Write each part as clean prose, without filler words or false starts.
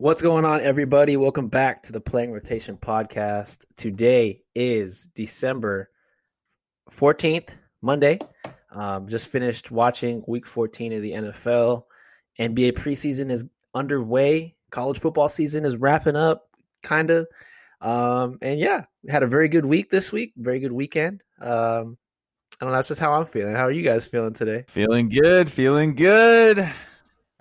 What's going on, everybody? Welcome back to the Playing Rotation Podcast. Today is December 14th, Monday. Just finished watching Week 14 of the NFL. NBA preseason is underway. College football season is wrapping up, kind of. And yeah, we had a very good week this week. Very good weekend. I don't know. That's just how I'm feeling. How are you guys feeling today? Feeling good. Feeling good.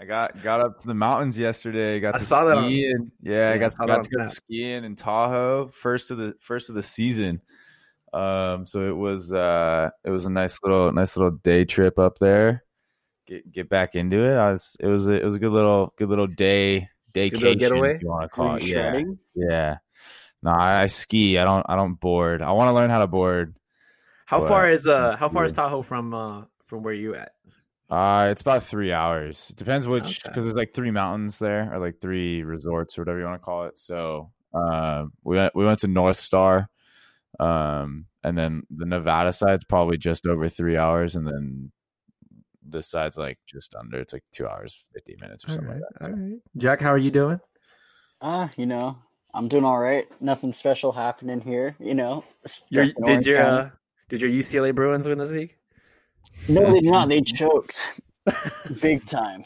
I got up to the mountains yesterday. Got to ski in. Yeah, I got to go skiing in Tahoe. First of the season. So it was a nice little day trip up there. Get back into it. It was a good little day getaway. If you want to call it? Shedding? Yeah. No, I ski. I don't board. I want to learn how to board. How far is Tahoe from where you at? It's about 3 hours. It depends which, because there's like three mountains there, or like three resorts, or whatever you want to call it. So we went to North Star, and then the Nevada side's probably just over 3 hours, and then this side's like just under. It's like 2 hours 50 minutes or something like that. So. All right, Jack, how are you doing? I'm doing all right. Nothing special happening here. You know, did your UCLA Bruins win this week? No, they did not. They choked big time.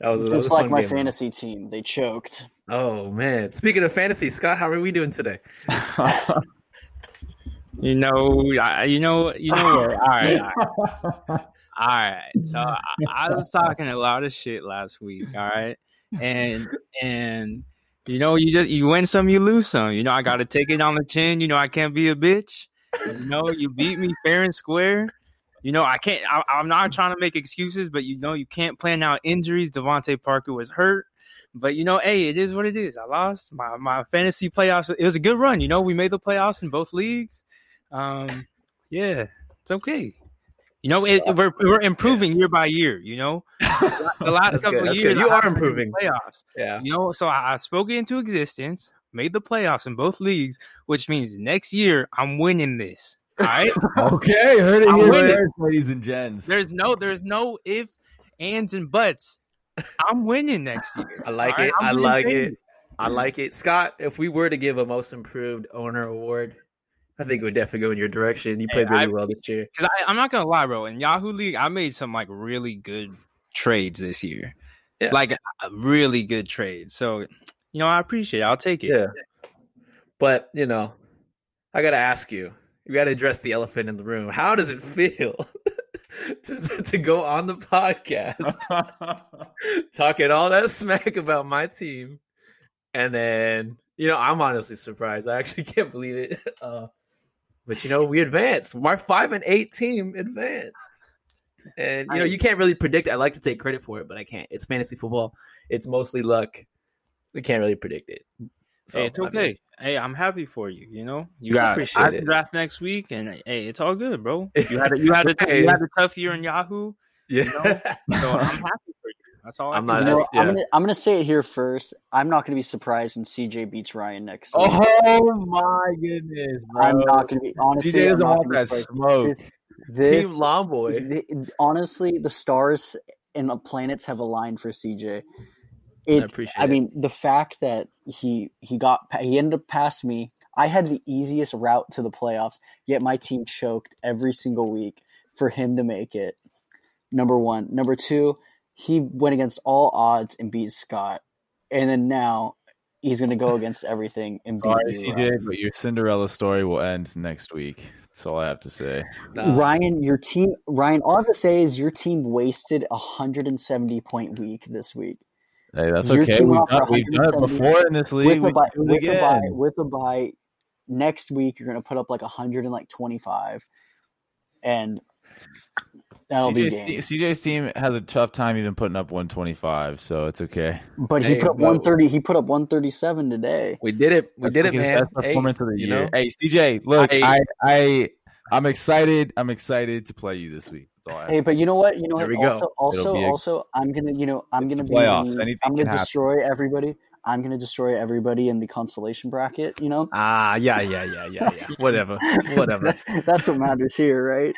That was like my fantasy team. They choked. Oh, man. Speaking of fantasy, Scott, how are we doing today? you know what? All right. So I was talking a lot of shit last week. All right. And you know, you win some, you lose some. You know, I got to take it on the chin. You know, I can't be a bitch. You know, you beat me fair and square. You know, I'm not trying to make excuses, but, you know, you can't plan out injuries. Devontae Parker was hurt. But, you know, hey, it is what it is. I lost my fantasy playoffs. It was a good run. You know, we made the playoffs in both leagues. Yeah, it's okay. You know, we're improving year by year, you know. The last couple of years. You are improving. Playoffs. Yeah. You know, so I spoke it into existence, made the playoffs in both leagues, which means next year I'm winning this. All right. Okay. Heard it here, ladies and gents. There's no if, ands, and buts. I'm winning next year. I like it. I like it. I like it. Scott, if we were to give a most improved owner award, I think it would definitely go in your direction. You played really well this year. Because I'm not gonna lie, bro. In Yahoo League, I made some like really good trades this year. Yeah. Like really good trades. So you know, I appreciate it. I'll take it. Yeah. But you know, I gotta ask you. We got to address the elephant in the room. How does it feel to go on the podcast talking all that smack about my team? And then, you know, I'm honestly surprised. I actually can't believe it. But, you know, we advanced. My 5-8 team advanced. And, you know, you can't really predict it. I like to take credit for it, but I can't. It's fantasy football. It's mostly luck. We can't really predict it. So, hey, it's okay. I mean, hey, I'm happy for you. You know, you got a draft next week, and hey, it's all good, bro. You had a tough year in Yahoo. Yeah, you know? So I'm happy for you. That's all. I'm gonna say it here first. I'm not gonna be surprised when CJ beats Ryan next week. Oh my goodness, bro. I'm not gonna be honestly. CJ doesn't want that smoke. This Team Lomboy. Honestly, the stars and the planets have aligned for CJ. I mean, the fact that he ended up past me. I had the easiest route to the playoffs, yet my team choked every single week for him to make it. Number one. Number two, he went against all odds and beat Scott. And then now he's going to go against everything and beat you. But your Cinderella story will end next week. That's all I have to say. Ryan, all I have to say is your team wasted a 170-point week this week. Hey, that's okay. We've done it before in this league. With a bye, next week you're going to put up like 125, and that'll be game. CJ's team has a tough time even putting up 125, so it's okay. But he put up 130. He put up 137 today. We did it. We did it, man. Best performance of the year. You know? Hey, CJ, look, I'm excited. I'm excited to play you this week. Hey, but you know what? You know what? Also, I'm gonna destroy everybody. I'm gonna destroy everybody in the consolation bracket. You know? Yeah. Whatever. that's what matters here, right?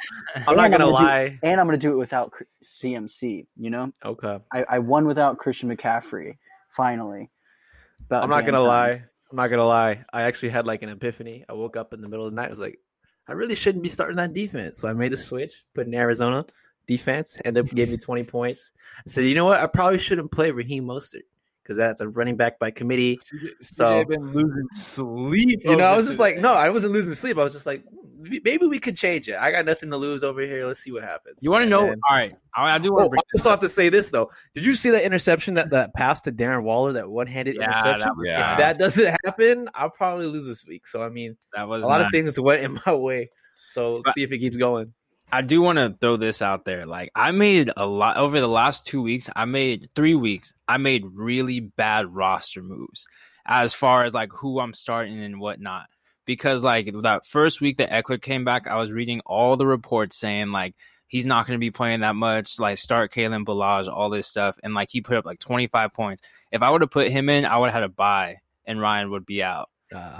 I'm not gonna lie. And I'm gonna do it without CMC. You know? Okay. I won without Christian McCaffrey. Finally. About I'm not gonna lie. I actually had like an epiphany. I woke up in the middle of the night. I was like, I really shouldn't be starting that defense. So I made a switch, put in Arizona defense, ended up gave me 20 points. I said, you know what? I probably shouldn't play Raheem Mostert because that's a running back by committee. So I've been losing sleep. You know, I was just like, no, I wasn't losing sleep. I was just like, maybe we could change it. I got nothing to lose over here. Let's see what happens. You want to know? Then, all right. I do want to also have to say this, though. Did you see that interception, that pass to Darren Waller, that one-handed interception? If that doesn't happen, I'll probably lose this week. So, I mean, that was a lot of things went in my way. So, let's see if it keeps going. I do want to throw this out there. Like, I made a lot over the last 2 weeks. I made 3 weeks. I made really bad roster moves as far as, like, who I'm starting and whatnot. Because, like, that first week that Eckler came back, I was reading all the reports saying, like, he's not going to be playing that much, like, start Kalen Ballage, all this stuff. And, like, he put up, like, 25 points. If I would have put him in, I would have had a bye, and Ryan would be out.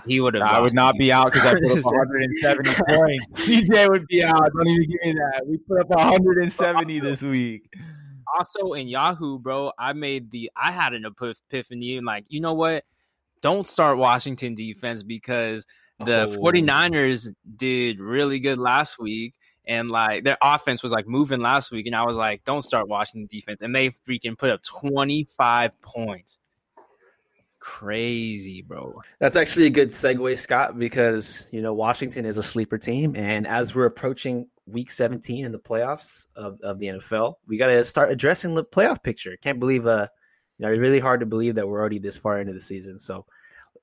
He would have. I would not be out because I put up 170 points. CJ would be out. Don't even give me that. We put up 170 this week. Also, in Yahoo, bro, I had an epiphany. And, like, you know what? Don't start Washington defense because – the 49ers did really good last week, and like their offense was like moving last week, and I was like, don't start Washington defense, and they freaking put up 25 points. Crazy, bro. That's actually a good segue, Scott, because you know Washington is a sleeper team, and as we're approaching week 17 in the playoffs of the NFL, we got to start addressing the playoff picture. Can't believe it's really hard to believe that we're already this far into the season. So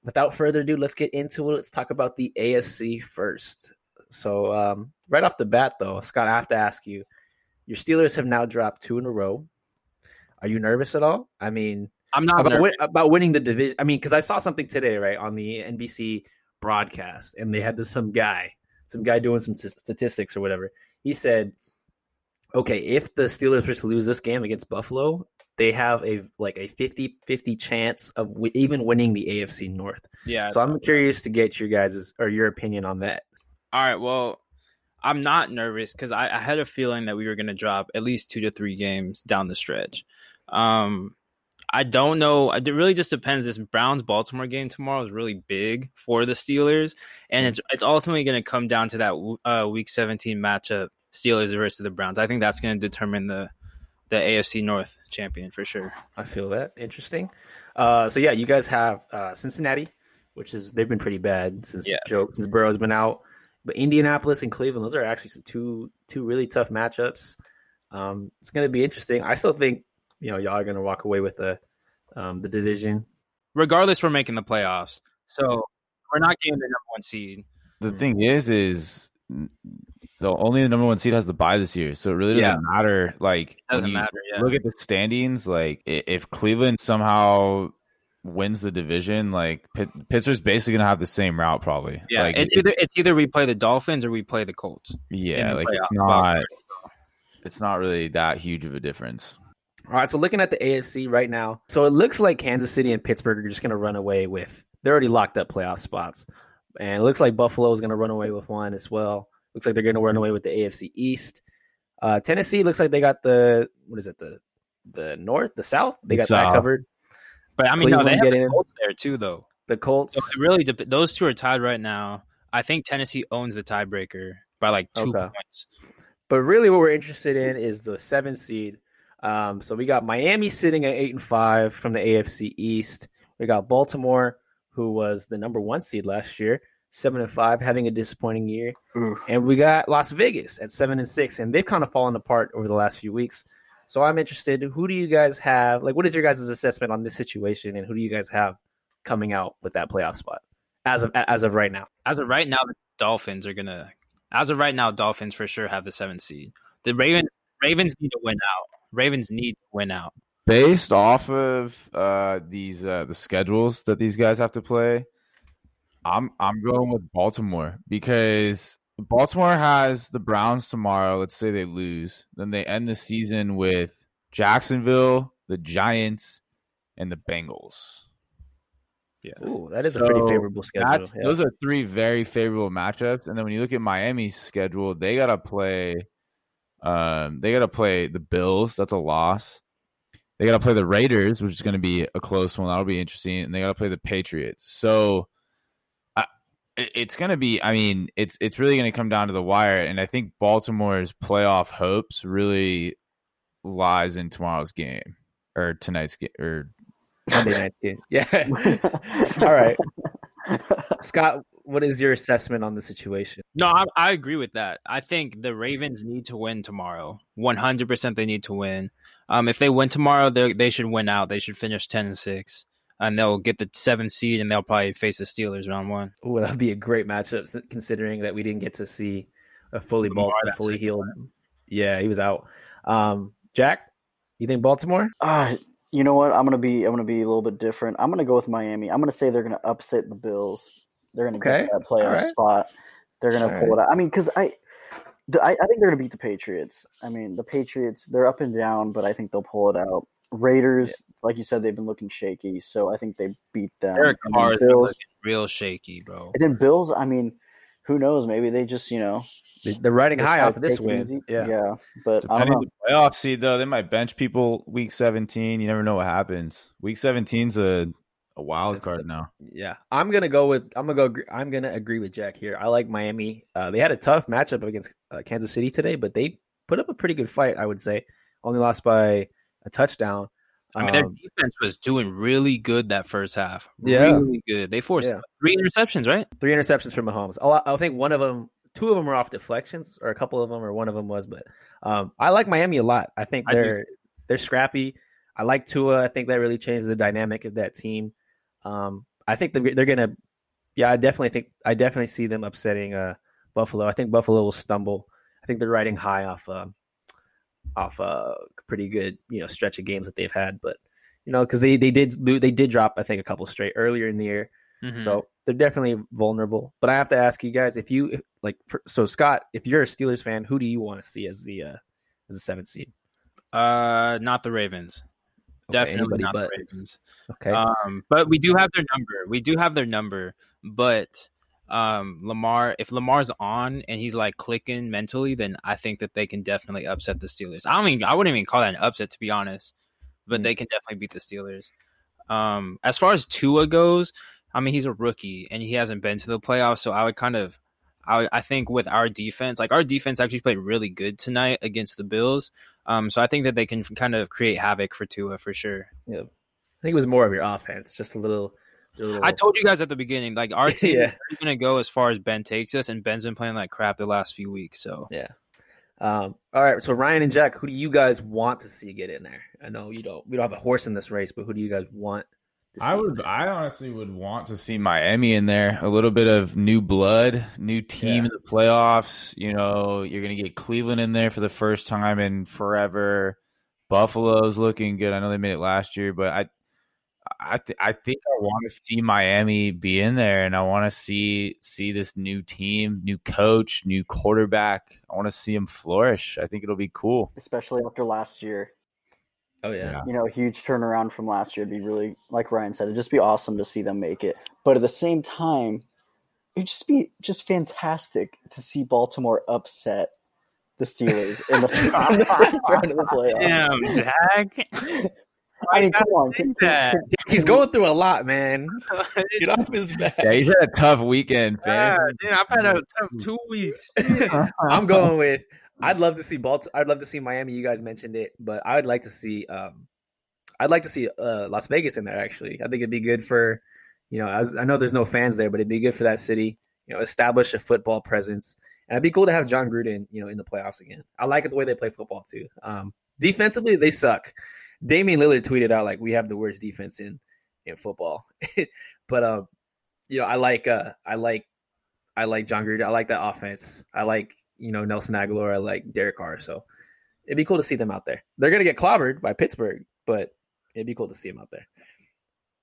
without further ado, let's get into it. Let's talk about the AFC first. So right off the bat, though, Scott, I have to ask you, your Steelers have now dropped two in a row. Are you nervous at all? I mean, I'm not about winning the division. I mean, because I saw something today, right, on the NBC broadcast, and they had this some guy doing some statistics or whatever. He said, okay, if the Steelers were to lose this game against Buffalo, they have a 50-50 chance of even winning the AFC North. Yeah. So I'm curious to get your guys' or your opinion on that. All right. Well, I'm not nervous because I had a feeling that we were going to drop at least 2 to 3 games down the stretch. I don't know. It really just depends. This Browns-Baltimore game tomorrow is really big for the Steelers, and it's ultimately going to come down to that Week 17 matchup, Steelers versus the Browns. I think that's going to determine the AFC North champion for sure. I feel that. Interesting. So yeah, you guys have Cincinnati, which is they've been pretty bad since Burrow's been out. But Indianapolis and Cleveland, those are actually some two really tough matchups. It's going to be interesting. I still think y'all are going to walk away with the division. Regardless, we're making the playoffs, so we're not getting the number one seed. The thing is. So only the number one seed has the bye this year, so it really doesn't matter. Like, it doesn't matter. Yeah. Look at the standings. Like, if Cleveland somehow wins the division, like Pittsburgh's basically gonna have the same route probably. Yeah, like, it's either we play the Dolphins or we play the Colts. Yeah, like it's not really that huge of a difference. All right, so looking at the AFC right now, so it looks like Kansas City and Pittsburgh are just gonna run away with. They're already locked up playoff spots, and it looks like Buffalo is gonna run away with one as well. Looks like they're going to run away with the AFC East. Tennessee looks like they got the North, the South. They got that covered. But I mean, they have the Colts there too, though. The Colts. So really, those two are tied right now. I think Tennessee owns the tiebreaker by like 2 points. But really, what we're interested in is the 7th seed. So we got Miami sitting at 8-5 from the AFC East. We got Baltimore, who was the number 1 seed last year. 7-5, having a disappointing year. Oof. And we got Las Vegas at 7-6, and they've kind of fallen apart over the last few weeks. So I'm interested, who do you guys have? Like, what is your guys' assessment on this situation, and who do you guys have coming out with that playoff spot as of right now? As of right now, the Dolphins are gonna. As of right now, Dolphins for sure have the 7th seed. The Ravens need to win out. Based off of the schedules that these guys have to play, I'm going with Baltimore because Baltimore has the Browns tomorrow. Let's say they lose. Then they end the season with Jacksonville, the Giants, and the Bengals. Yeah. Ooh, that is a pretty favorable schedule. Those are 3 very favorable matchups. And then when you look at Miami's schedule, they gotta play the Bills. That's a loss. They got to play the Raiders, which is going to be a close one. That'll be interesting. And they got to play the Patriots. So it's going to be, I mean, it's really going to come down to the wire. And I think Baltimore's playoff hopes really lies in tomorrow's game or tonight's game or Monday night's game. Yeah. All right. Scott, what is your assessment on the situation? No, I agree with that. I think the Ravens need to win tomorrow. 100% they need to win. If they win tomorrow, they should win out. They should finish 10-6, and they'll get the 7th seed, and they'll probably face the Steelers round one. Oh, that'd be a great matchup, considering that we didn't get to see a fully Baltimore, fully healed. Yeah, he was out. Jack, you think Baltimore? You know what? I'm gonna be a little bit different. I'm gonna go with Miami. I'm gonna say they're gonna upset the Bills. They're gonna get that playoff spot. They're gonna pull it out. I mean, because I think they're going to beat the Patriots. I mean, the Patriots, they're up and down, but I think they'll pull it out. Raiders, like you said, they've been looking shaky, so I think they beat them. Their car's looking real shaky, bro. And then Bills, I mean, who knows? Maybe they just, you know. They're riding high off of this win. Yeah. But depending on the playoff seed, though, they might bench people week 17. You never know what happens. Week 17's a wild card now. Yeah. I'm going to agree with Jack here. I like Miami. They had a tough matchup against Kansas City today, but they put up a pretty good fight, I would say. Only lost by a touchdown. I mean, their defense was doing really good that first half. Yeah. Really good. They forced 3 interceptions, right? 3 interceptions from Mahomes. I think one of them, 2 of them were off deflections, or a couple of them, or one of them was, but I like Miami a lot. I think they're scrappy. I like Tua. I think that really changed the dynamic of that team. I think they're gonna. Yeah, I definitely see them upsetting Buffalo. I think Buffalo will stumble. I think they're riding high off a pretty good stretch of games that they've had, but because they did drop I think a couple straight earlier in the year, so they're definitely vulnerable. But I have to ask you guys so Scott, if you're a Steelers fan, who do you want to see as the 7th seed? Not the Ravens. Definitely not the Ravens. Okay. But we do have their number. But Lamar, if Lamar's on and he's like clicking mentally, then I think that they can definitely upset the Steelers. I wouldn't even call that an upset, to be honest, but they can definitely beat the Steelers. As far as Tua goes, I mean, he's a rookie and he hasn't been to the playoffs. So I would I think with our defense, like our defense actually played really good tonight against the Bills. So I think that they can kind of create havoc for Tua for sure. Yeah, I think it was more of your offense, just a little. I told you guys at the beginning, like our team is going to go as far as Ben takes us, and Ben's been playing like crap the last few weeks. So yeah. All right. So Ryan and Jack, who do you guys want to see get in there? I know we don't have a horse in this race, but who do you guys want? I honestly would want to see Miami in there. A little bit of new blood, new team in the playoffs. You're going to get Cleveland in there for the first time in forever. Buffalo's looking good. I know they made it last year, but I think I want to see Miami be in there, and I want to see this new team, new coach, new quarterback. I want to see them flourish. I think it'll be cool, especially after last year. Oh, yeah. A huge turnaround from last year. It'd be really, like Ryan said, it'd just be awesome to see them make it. But at the same time, it'd just be fantastic to see Baltimore upset the Steelers in the first round of the playoffs. Damn, Jack. I mean, come on. He's going through a lot, man. Get off his back. Yeah, he's had a tough weekend, fans. Yeah, I've had a tough 2 weeks. I'm going with... I'd love to see Miami. You guys mentioned it, but I would like to see. I'd like to see Las Vegas in there. Actually, I think it'd be good for, I know there's no fans there, but it'd be good for that city. Establish a football presence, and it'd be cool to have John Gruden, in the playoffs again. I like it the way they play football too. Defensively, they suck. Damian Lillard tweeted out like, "We have the worst defense in football," but I like John Gruden. I like that offense. I like. Nelson Aguilar, like Derek Carr. So it'd be cool to see them out there. They're going to get clobbered by Pittsburgh, but it'd be cool to see them out there.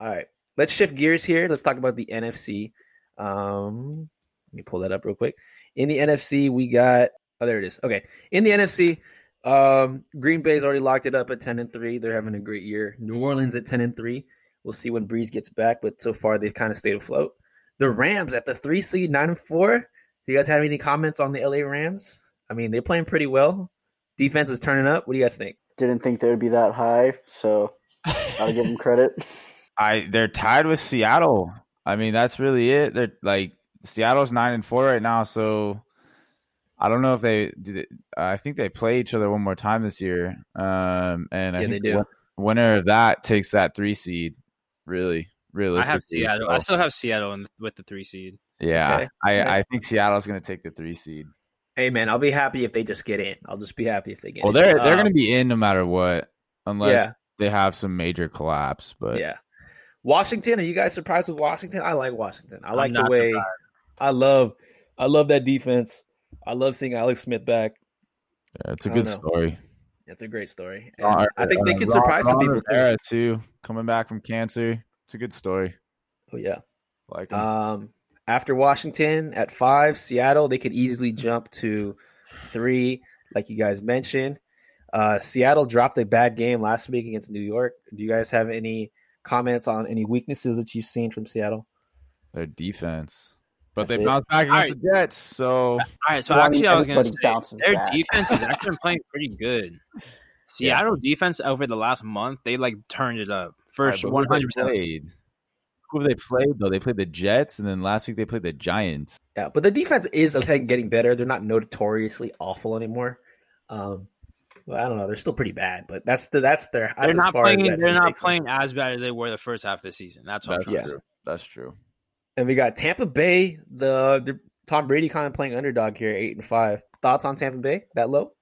All right. Let's shift gears here. Let's talk about the NFC. Let me pull that up real quick. In the NFC, we got – oh, there it is. Okay. In the NFC, Green Bay's already locked it up at 10-3. They're having a great year. New Orleans at 10-3. We'll see when Breeze gets back, but so far they've kind of stayed afloat. The Rams at the 3 seed, 9-4. Do you guys have any comments on the LA Rams? I mean, they're playing pretty well. Defense is turning up. What do you guys think? didn't think they would be that high, so I'll give them credit. They're tied with Seattle. I mean, that's really it. They're like Seattle's 9-4 right now, so I don't know if they did it. I think they play each other one more time this year, and I think they do. The winner of that takes that 3 seed. Really, realistically, I have Seattle. So. I still have Seattle with the 3 seed. Yeah, okay. I think Seattle's going to take the 3 seed. Hey man, I'll be happy if they just get in. I'll just be happy if they get in. Well, they're going to be in no matter what, unless they have some major collapse. But yeah, Washington. Are you guys surprised with Washington? I like Washington. I like the way. Surprised. I love that defense. I love seeing Alex Smith back. Yeah, it's a good story. It's a great story. I think they can surprise some people too. Coming back from cancer, it's a good story. Oh yeah, like after Washington at 5, Seattle, they could easily jump to 3, like you guys mentioned. Seattle dropped a bad game last week against New York. Do you guys have any comments on any weaknesses that you've seen from Seattle? Their defense. But they bounced back against the Jets, so... All right, so actually I was going to say, their defense has actually been playing pretty good. Seattle defense over the last month, they, like, turned it up. First 100%. Who they played, though? They played the Jets, and then last week they played the Giants. Yeah, but the defense is, I think, getting better. They're not notoriously awful anymore. Well, I don't know. They're still pretty bad, but that's their... They're not playing as bad as they were the first half of the season. That's what I'm trying to say. That's true. And we got Tampa Bay, the Tom Brady kind of playing underdog here, 8-5. Thoughts on Tampa Bay that low?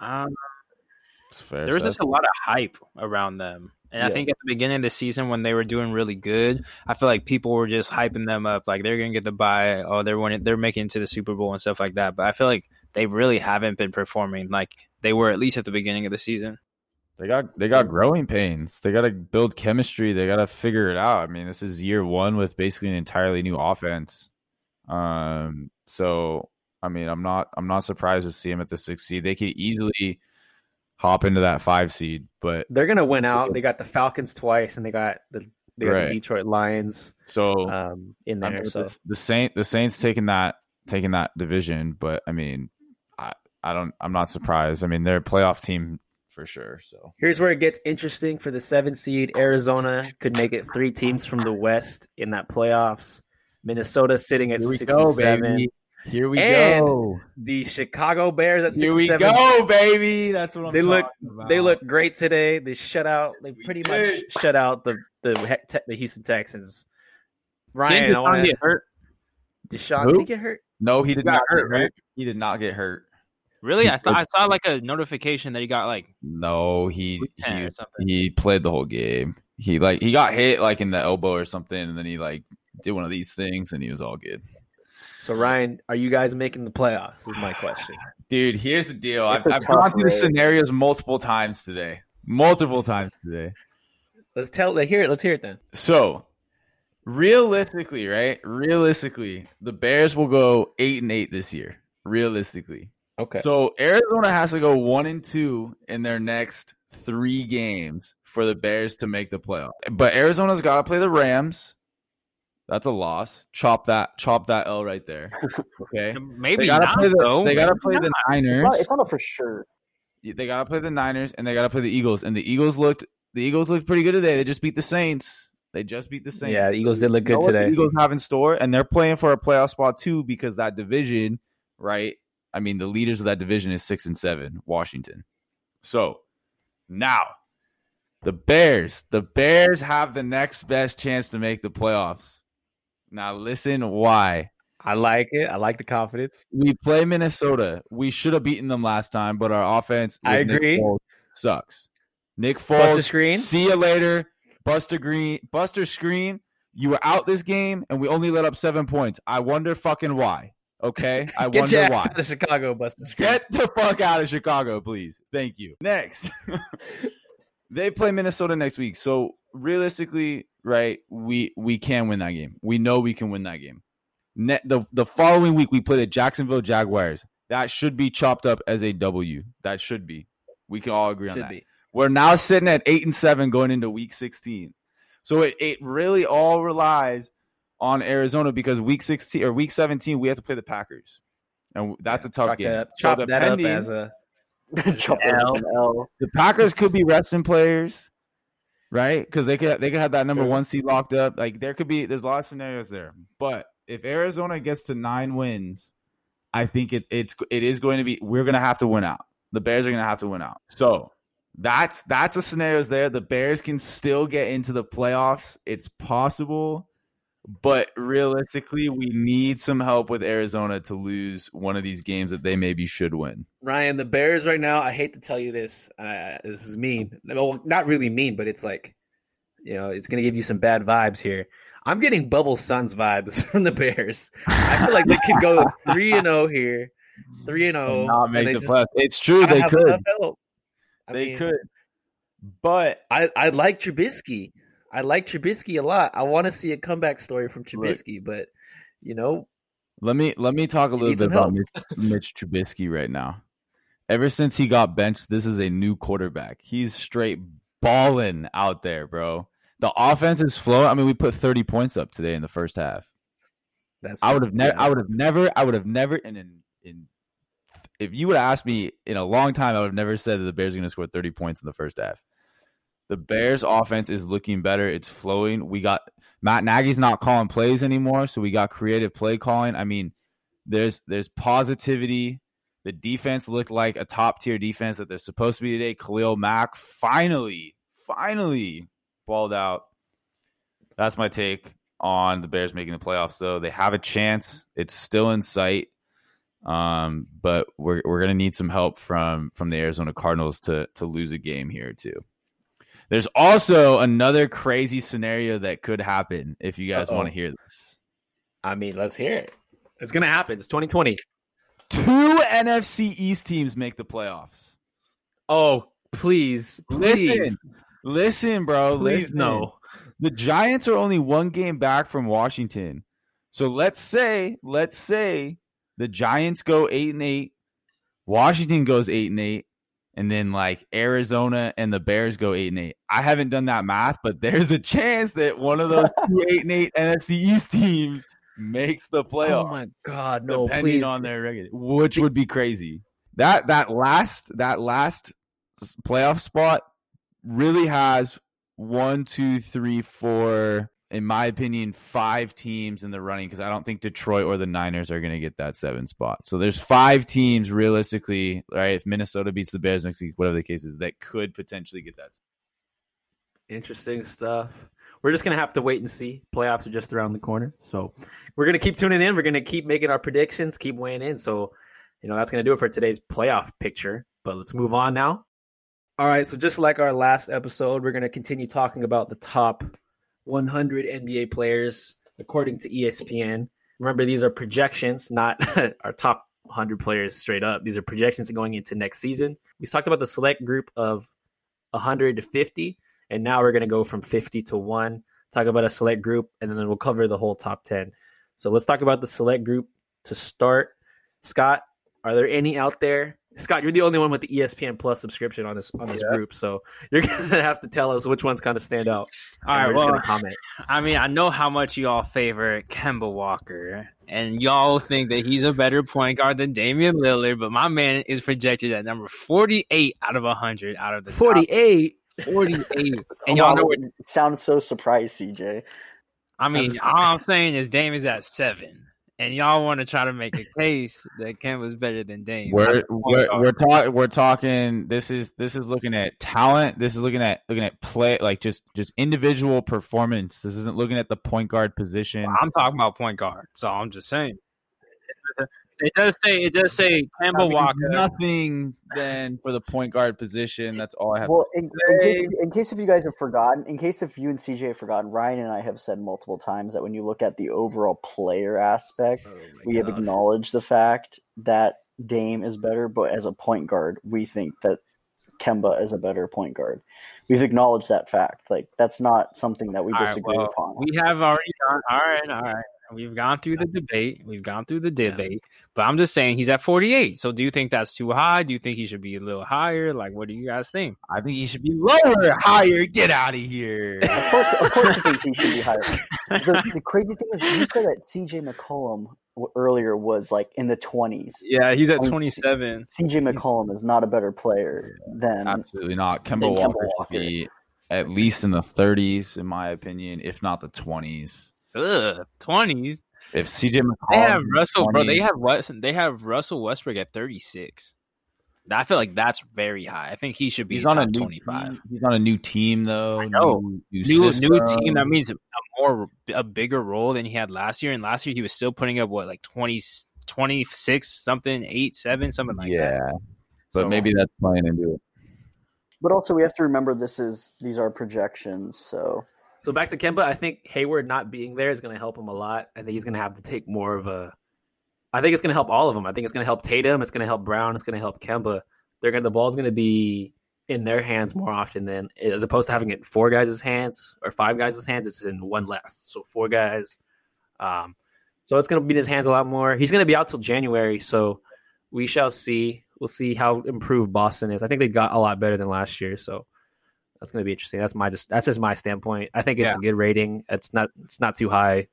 There was just a lot of hype around them. And I think at the beginning of the season when they were doing really good, I feel like people were just hyping them up. Like they're going to get the bye. Oh, they're making it to the Super Bowl and stuff like that. But I feel like they really haven't been performing like they were at least at the beginning of the season. They got growing pains. They got to build chemistry. They got to figure it out. I mean, this is year one with basically an entirely new offense. So I mean, I'm not surprised to see them at the 6 seed. They could easily hop into that 5 seed, but they're gonna win out. They got the Falcons twice, and they got the Detroit Lions. So in there, I mean, so the Saints taking that division. But I mean, I'm not surprised. I mean, they're a playoff team. For sure. So here's where it gets interesting for the 7 seed. Arizona could make it 3 teams from the West in that playoffs. Minnesota sitting at 6-7. Baby. Here we go. The Chicago Bears at 6-7. Here we go, baby. That's what I'm talking about. They look great today. They shut out. They pretty much shut out the Houston Texans. Ryan, I want to get hurt. Deshaun, did he get hurt? No, he did not get hurt. Right? He did not get hurt. Really? I saw like a notification that he got like no, he played the whole game. He got hit like in the elbow or something, and then he like did one of these things, and he was all good. So Ryan, are you guys making the playoffs? Is my question, dude. Here's the deal. I've gone through the scenarios multiple times today. Let's hear it then. So realistically, right? The Bears will go 8-8 this year. Realistically. Okay. So Arizona has to go 1-2 in their next 3 games for the Bears to make the playoff. But Arizona's got to play the Rams. That's a loss. Chop that L right there. Okay. Maybe they got to play the Niners. It's not for sure. They got to play the Niners and they got to play the Eagles. And the Eagles looked pretty good today. They just beat the Saints. Yeah, the Eagles did look good today. The Eagles have in store, and they're playing for a playoff spot too because that division, right? I mean, the leaders of that division is 6-7, Washington. So now the Bears have the next best chance to make the playoffs. Now listen, why? I like it. I like the confidence. We play Minnesota. We should have beaten them last time, but our offense, I agree, Nick Foles sucks. Nick Foles, screen. See you later. Buster screen. You were out this game, and we only let up 7 points. I wonder fucking why. Okay, I wonder why. Get your ass out of Chicago, Buster. Get the fuck out of Chicago, please. Thank you. Next. They play Minnesota next week. So, realistically, right, we can win that game. We know we can win that game. The following week, we play the Jacksonville Jaguars. That should be chopped up as a W. That should be. We can all agree on that. We're now sitting at 8-7 going into week 16. So, it really all relies on Arizona because week 16 or week 17 we have to play the Packers, and that's a tough game. Chop that up as a The Packers could be resting players, right? Because they could have that number one seed locked up. Like there's a lot of scenarios there. But if Arizona gets to 9 wins, I think it is going to be. We're going to have to win out. The Bears are going to have to win out. So that's the scenarios there. The Bears can still get into the playoffs. It's possible. But realistically, we need some help with Arizona to lose one of these games that they maybe should win. Ryan, the Bears right now, I hate to tell you this. This is mean. Well, not really mean, but it's like, it's going to give you some bad vibes here. I'm getting Bubble Suns vibes from the Bears. I feel like they could go 3-0 here. 3-0. Not make the playoffs. It's true. They could. They could. But I like Trubisky. I like Trubisky a lot. I want to see a comeback story from Trubisky, but let me talk a little bit about Mitch Trubisky right now. Ever since he got benched, this is a new quarterback. He's straight balling out there, bro. The offense is flowing. I mean, we put 30 points up today in the first half. If you would have asked me in a long time, I would have never said that the Bears are going to score 30 points in the first half. The Bears' offense is looking better. It's flowing. We got Matt Nagy's not calling plays anymore, so we got creative play calling. I mean, there's positivity. The defense looked like a top-tier defense that they're supposed to be today. Khalil Mack finally balled out. That's my take on the Bears making the playoffs. So they have a chance. It's still in sight. But we're going to need some help from the Arizona Cardinals to lose a game here too. There's also another crazy scenario that could happen if you guys want to hear this. I mean, let's hear it. It's going to happen. It's 2020. 2 NFC East teams make the playoffs. Oh, please. Listen, bro. Please listen. No. The Giants are only one game back from Washington. So let's say the Giants go 8-8, Washington goes 8-8. And then like Arizona and the Bears go 8-8. I haven't done that math, but there's a chance that one of those 8-8 NFC East teams makes the playoff. Oh my God, no! Depending on their record, which would be crazy. That last playoff spot really has 1, 2, 3, 4. In my opinion, 5 teams in the running because I don't think Detroit or the Niners are going to get that 7 spot. So there's 5 teams realistically, right? If Minnesota beats the Bears next week, whatever the case is, that could potentially get that. Interesting stuff. We're just going to have to wait and see. Playoffs are just around the corner. So we're going to keep tuning in. We're going to keep making our predictions, keep weighing in. So, that's going to do it for today's playoff picture. But let's move on now. All right. So just like our last episode, we're going to continue talking about the top 100 NBA players, according to ESPN. Remember, these are projections, not our top 100 players straight up. These are projections going into next season. We talked about the select group of 100 to 50, and now we're going to go from 50 to 1, talk about a select group, and then we'll cover the whole top 10. So let's talk about the select group to start. Scott, are there any out there? Scott, you're the only one with the ESPN Plus subscription on this group, so you're going to have to tell us which one's kind of stand out. All right, we're just going to comment. I mean, I know how much y'all favor Kemba Walker, and y'all think that he's a better point guard than Damian Lillard, but my man is projected at number 48 out of 100 out of the 48? Top 48. And y'all know what it sounds so surprised, CJ. I mean, all I'm saying is Damian's at 7. And y'all want to try to make a case that Kemba's better than Dame. We're talking. This is looking at talent. This is looking at play, like just individual performance. This isn't looking at the point guard position. Well, I'm talking about point guard, so I'm just saying. It does say Kemba Walker. Nothing then for the point guard position. That's all I have. Well, to say. In case if you guys have forgotten, in case if you and CJ have forgotten, Ryan and I have said multiple times that when you look at the overall player aspect, we have acknowledged the fact that Dame is better, but as a point guard, we think that Kemba is a better point guard. We've acknowledged that fact. Like that's not something that we disagree upon. We have already done. All right. We've gone through the debate. But I'm just saying he's at 48. So do you think that's too high? Do you think he should be a little higher? Like, what do you guys think? I think he should be lower, higher. Get out of here. Of course I think he should be higher. The crazy thing is you said that CJ McCollum earlier was like in the 20s. Yeah, he's at 27. CJ McCollum is not a better player than – absolutely not. Kemba Walker should be at least in the 30s, in my opinion, if not the 20s. Ugh, 20s. If CJ McCollum, they have Russell Westbrook at 36. I feel like that's very high. I think he should be on a new 25. He's on a new team though. No, new team. That means a bigger role than he had last year. And last year he was still putting up 26 something, 8, 7 something like that. Yeah, but so, maybe that's playing into it. But also we have to remember these are projections. So back to Kemba, I think Hayward not being there is going to help him a lot. I think he's going to have to take more of a – I think it's going to help all of them. I think it's going to help Tatum. It's going to help Brown. It's going to help Kemba. The ball's going to be in their hands more often than – as opposed to having it in four guys' hands or five guys' hands, it's in one less. So four guys. So it's going to be in his hands a lot more. He's going to be out till January, so we shall see. We'll see how improved Boston is. I think they got a lot better than last year, so – that's going to be interesting. That's just my standpoint. I think it's a good rating. It's not too high.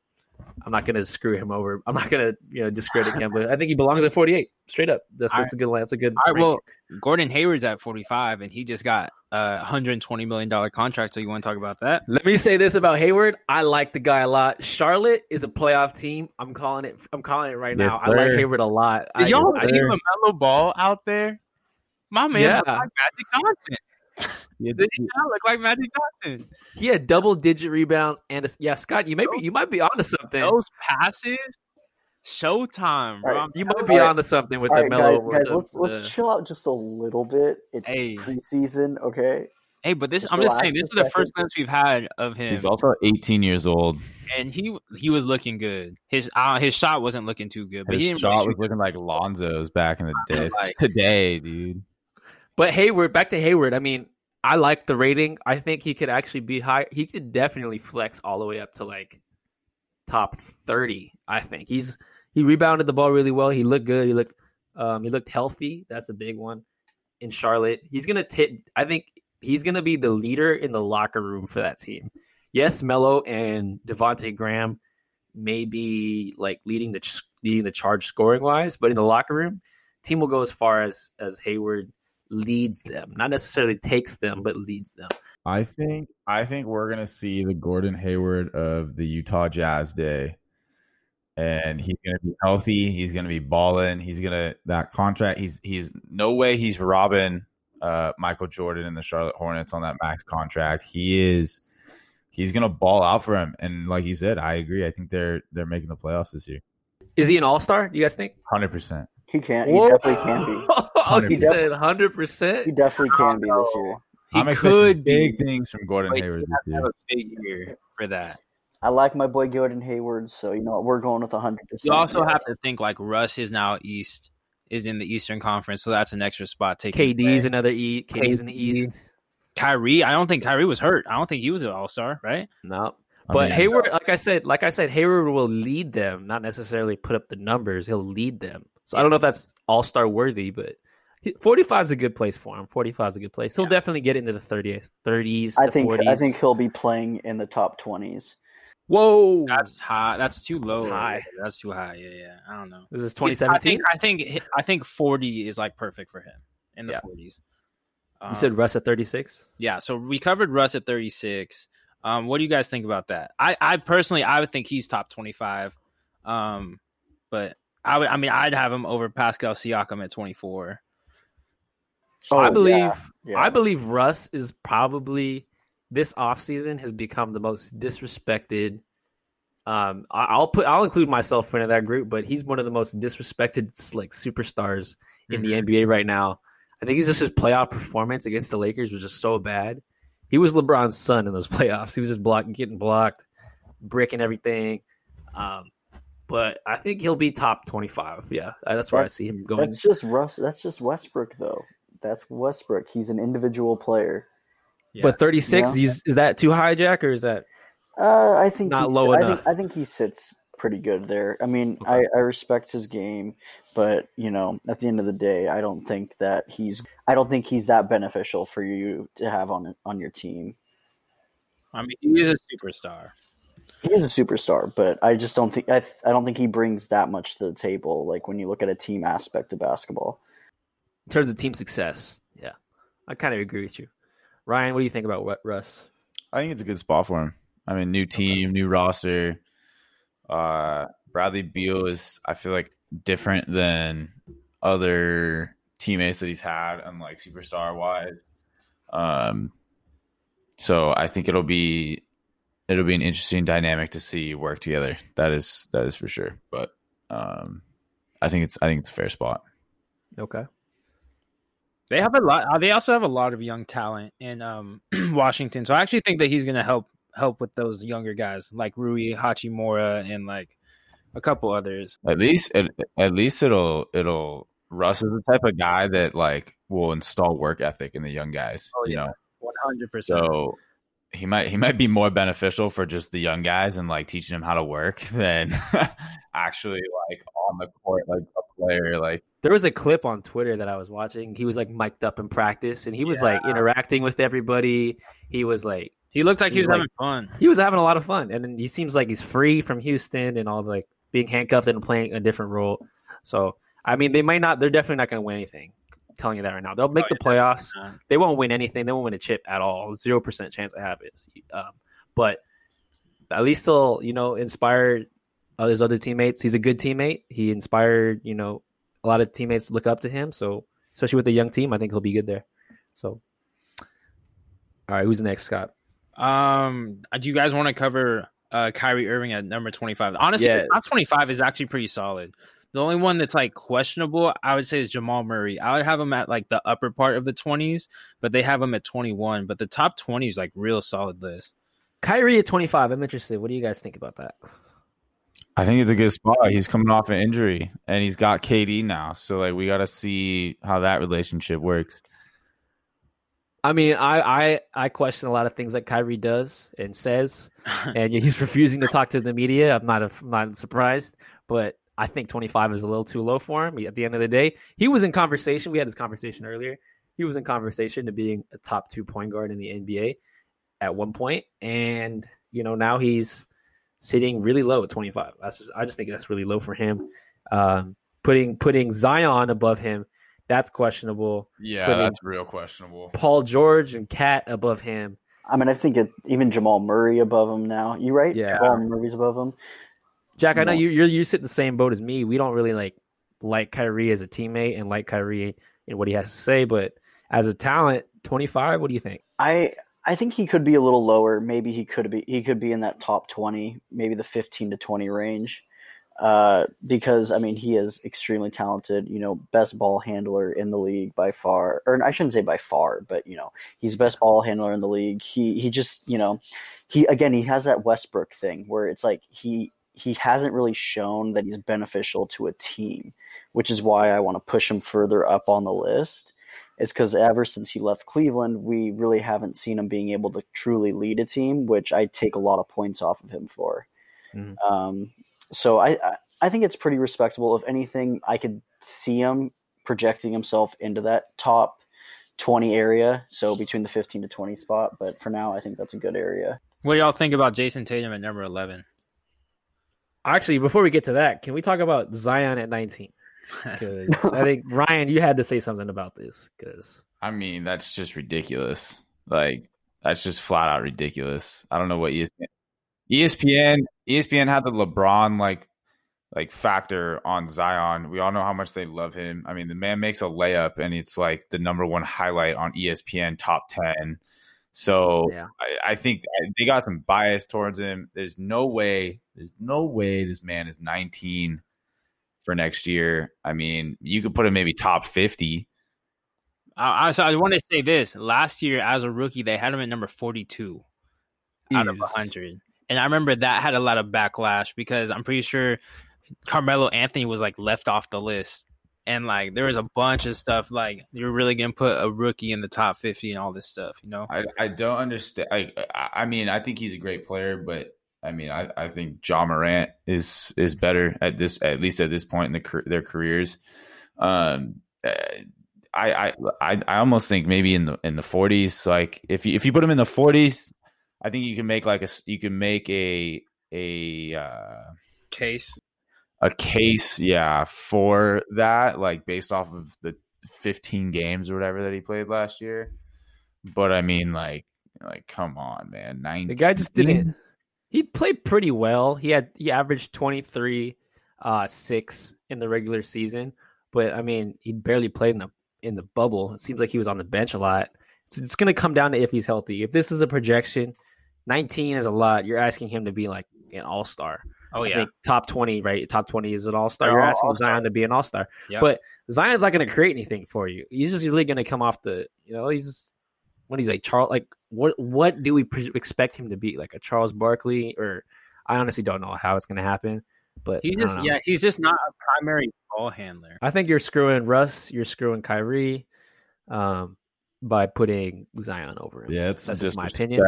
I'm not going to screw him over. I'm not going to discredit him. But I think he belongs at 48 straight up. That's a good line. That's a good. All right, well, Gordon Hayward's at 45, and he just got a $120 million contract. So you want to talk about that? Let me say this about Hayward. I like the guy a lot. Charlotte is a playoff team. I'm calling it right now. Yes, I like Hayward a lot. Did y'all see LaMelo Ball out there? My man looked like Magic Johnson. Did he not look like Magic Johnson? He had double-digit rebounds and Scott, you might be onto something. Those passes, showtime, bro. Right. You might be onto something with that Melo. Guys, let's chill out just a little bit. It's preseason, okay? Hey, but this is the first glimpse we've had of him. He's also 18 years old, and he was looking good. His shot wasn't looking too good, but his shot was looking like Lonzo's back in the day. Today, dude. But Hayward, back to Hayward. I mean, I like the rating. I think he could actually be high. He could definitely flex all the way up to like top 30. I think he rebounded the ball really well. He looked good. He looked healthy. That's a big one in Charlotte. I think he's gonna be the leader in the locker room for that team. Yes, Melo and Devontae Graham may be like leading the charge scoring wise, but in the locker room, team will go as far as Hayward leads them, not necessarily takes them, but leads them. I think we're gonna see the Gordon Hayward of the Utah Jazz day, and he's gonna be healthy. He's gonna be balling. He's gonna that contract. He's no way he's robbing Michael Jordan and the Charlotte Hornets on that max contract. He's gonna ball out for him. And like you said, I agree. I think they're making the playoffs this year. Is he an all-star? Do you guys think? 100%. He can't. He definitely can be. 100%. Oh, he said 100%. He definitely can be this year. He could be big things from Gordon Hayward this year. Have a big year for that. I like my boy Gordon Hayward, so we're going with 100%. You also have to think like Russ is now is in the Eastern Conference, so that's an extra spot taken. KD's another E. KD's in the East. Kyrie, I don't think Kyrie was hurt. I don't think he was an all-star, right? No. But Hayward, like I said, Hayward will lead them, not necessarily put up the numbers. He'll lead them. So I don't know if that's all-star worthy, but 45 is a good place for him. He'll definitely get into the 30s. I think 40s. I think he'll be playing in the top 20s. Whoa, that's high. That's too low. That's too high. Yeah. I don't know. Is this 2017? I think 40 is like perfect for him in the 40s. You said Russ at 36. Yeah. So we covered Russ at 36. What do you guys think about that? I personally, I would think he's top 25. But I'd have him over Pascal Siakam at 24. Oh, I believe Russ is probably this offseason has become the most disrespected. I'll include myself into that group, but he's one of the most disrespected like superstars in the NBA right now. I think his playoff performance against the Lakers was just so bad. He was LeBron's son in those playoffs. He was just getting blocked, bricking everything. But I think he'll be top 25. Yeah, that's where I see him going. That's just Russ. That's just Westbrook, though. That's Westbrook. He's an individual player. Yeah. But 36, is that too high, Jack, or is that I think not low enough? I think he sits pretty good there. I mean, okay. I respect his game, but you know, at the end of the day, I don't think he's that beneficial for you to have on your team. I mean, he is a superstar. He is a superstar, but I just don't think I don't think he brings that much to the table. Like when you look at a team aspect of basketball, in terms of team success, yeah, I kind of agree with you, Ryan. What do you think about Russ? I think it's a good spot for him. I mean, new team, new roster. Bradley Beal is, I feel like, different than other teammates that he's had, and like superstar wise. So I think it'll be an interesting dynamic to see work together. That is for sure. But I think it's a fair spot. Okay. They have a lot. They also have a lot of young talent in Washington. So I actually think that he's going to help with those younger guys like Rui Hachimura and like a couple others. At least it'll Russ is the type of guy that like will install work ethic in the young guys. Oh, yeah. You know, 100%. So he might be more beneficial for just the young guys and like teaching them how to work than actually like on the court like a player. Like there was a clip on Twitter that I was watching. He was like mic'd up in practice and he was like interacting with everybody. He looked like he was having fun. He was having a lot of fun, and then he seems like he's free from Houston and all of, like being handcuffed and playing a different role. So I mean, they're definitely not going to win anything. I'm telling you that right now, they'll make the playoffs. They won't win anything. They won't win a chip at all. 0% chance it happens. But at least they'll inspire his other teammates. He's a good teammate. He inspired a lot of teammates to look up to him. So especially with a young team, I think he'll be good there. So all right, who's next, Scott? Do you guys want to cover Kyrie Irving at number 25? Honestly, yes. The top 25 is actually pretty solid. The only one that's like questionable, I would say, is Jamal Murray. I would have him at like the upper part of the 20s, but they have him at 21. But the top 20 is like real solid list. Kyrie at 25. I'm interested. What do you guys think about that? I think it's a good spot. He's coming off an injury, and he's got KD now. So like, we got to see how that relationship works. I mean, I question a lot of things that Kyrie does and says, and he's refusing to talk to the media. I'm not surprised, but I think 25 is a little too low for him. At the end of the day, he was in conversation. We had this conversation earlier. He was in conversation to being a top 2 point guard in the NBA at one point, and now he's sitting really low at 25. I just think that's really low for him. Putting Zion above him, that's questionable. Yeah, that's real questionable. Paul George and Cat above him. I mean, I think even Jamal Murray above him now. You right? Yeah. Jamal Murray's above him. Jack, I know you sit in the same boat as me. We don't really like Kyrie as a teammate and like Kyrie and what he has to say, but as a talent, 25, what do you think? I think he could be a little lower. Maybe he could be in that top 20, maybe the 15 to 20 range. Because I mean, he is extremely talented, best ball handler in the league by far, or I shouldn't say by far, but he's best ball handler in the league. He just, he has that Westbrook thing where it's like, he hasn't really shown that he's beneficial to a team, which is why I want to push him further up on the list. It's because ever since he left Cleveland, we really haven't seen him being able to truly lead a team, which I take a lot of points off of him for. So I think it's pretty respectable. If anything, I could see him projecting himself into that top 20 area, so between the 15 to 20 spot. But for now, I think that's a good area. What do y'all think about Jayson Tatum at number 11? Actually, before we get to that, can we talk about Zion at 19? Because I think, Ryan, you had to say something about this. Because I mean, that's just ridiculous. Like, that's just flat-out ridiculous. I don't know what ESPN had the LeBron like factor on Zion. We all know how much they love him. I mean, the man makes a layup and it's like the number one highlight on ESPN top 10. So yeah. I think they got some bias towards him. There's no way this man is 19 for next year. I mean, you could put him maybe top 50. I want to say this. Last year as a rookie, they had him at number 42 out of 100. And I remember that had a lot of backlash because I'm pretty sure Carmelo Anthony was like left off the list. And like there was a bunch of stuff like you're really going to put a rookie in the top 50 and all this stuff. I don't understand. I mean, I think he's a great player, but I mean, I think Ja Morant is better at this, at least at this point in their careers. I almost think maybe in the 40s. Like if you put him in the 40s, I think you can make a case, yeah, for that, like based off of the 15 games or whatever that he played last year. But I mean, like come on, man, 19. The guy just didn't. He played pretty well. He averaged 23, 6 in the regular season, but I mean, he barely played in the bubble. It seems like he was on the bench a lot. It's going to come down to if he's healthy. If this is a projection, 19 is a lot. You're asking him to be like an all-star. Oh, yeah. I think top 20, right? Top 20 is an all-star. You're asking all-star. Zion to be an all-star. Yep. But Zion's not going to create anything for you. He's just really going to come off the, what he's like, Charles, like what do we expect him to be? Like a Charles Barkley? Or I honestly don't know how it's going to happen. But he's just not a primary ball handler. I think you're screwing Russ. You're screwing Kyrie. By putting Zion over him. Yeah, that's just my opinion.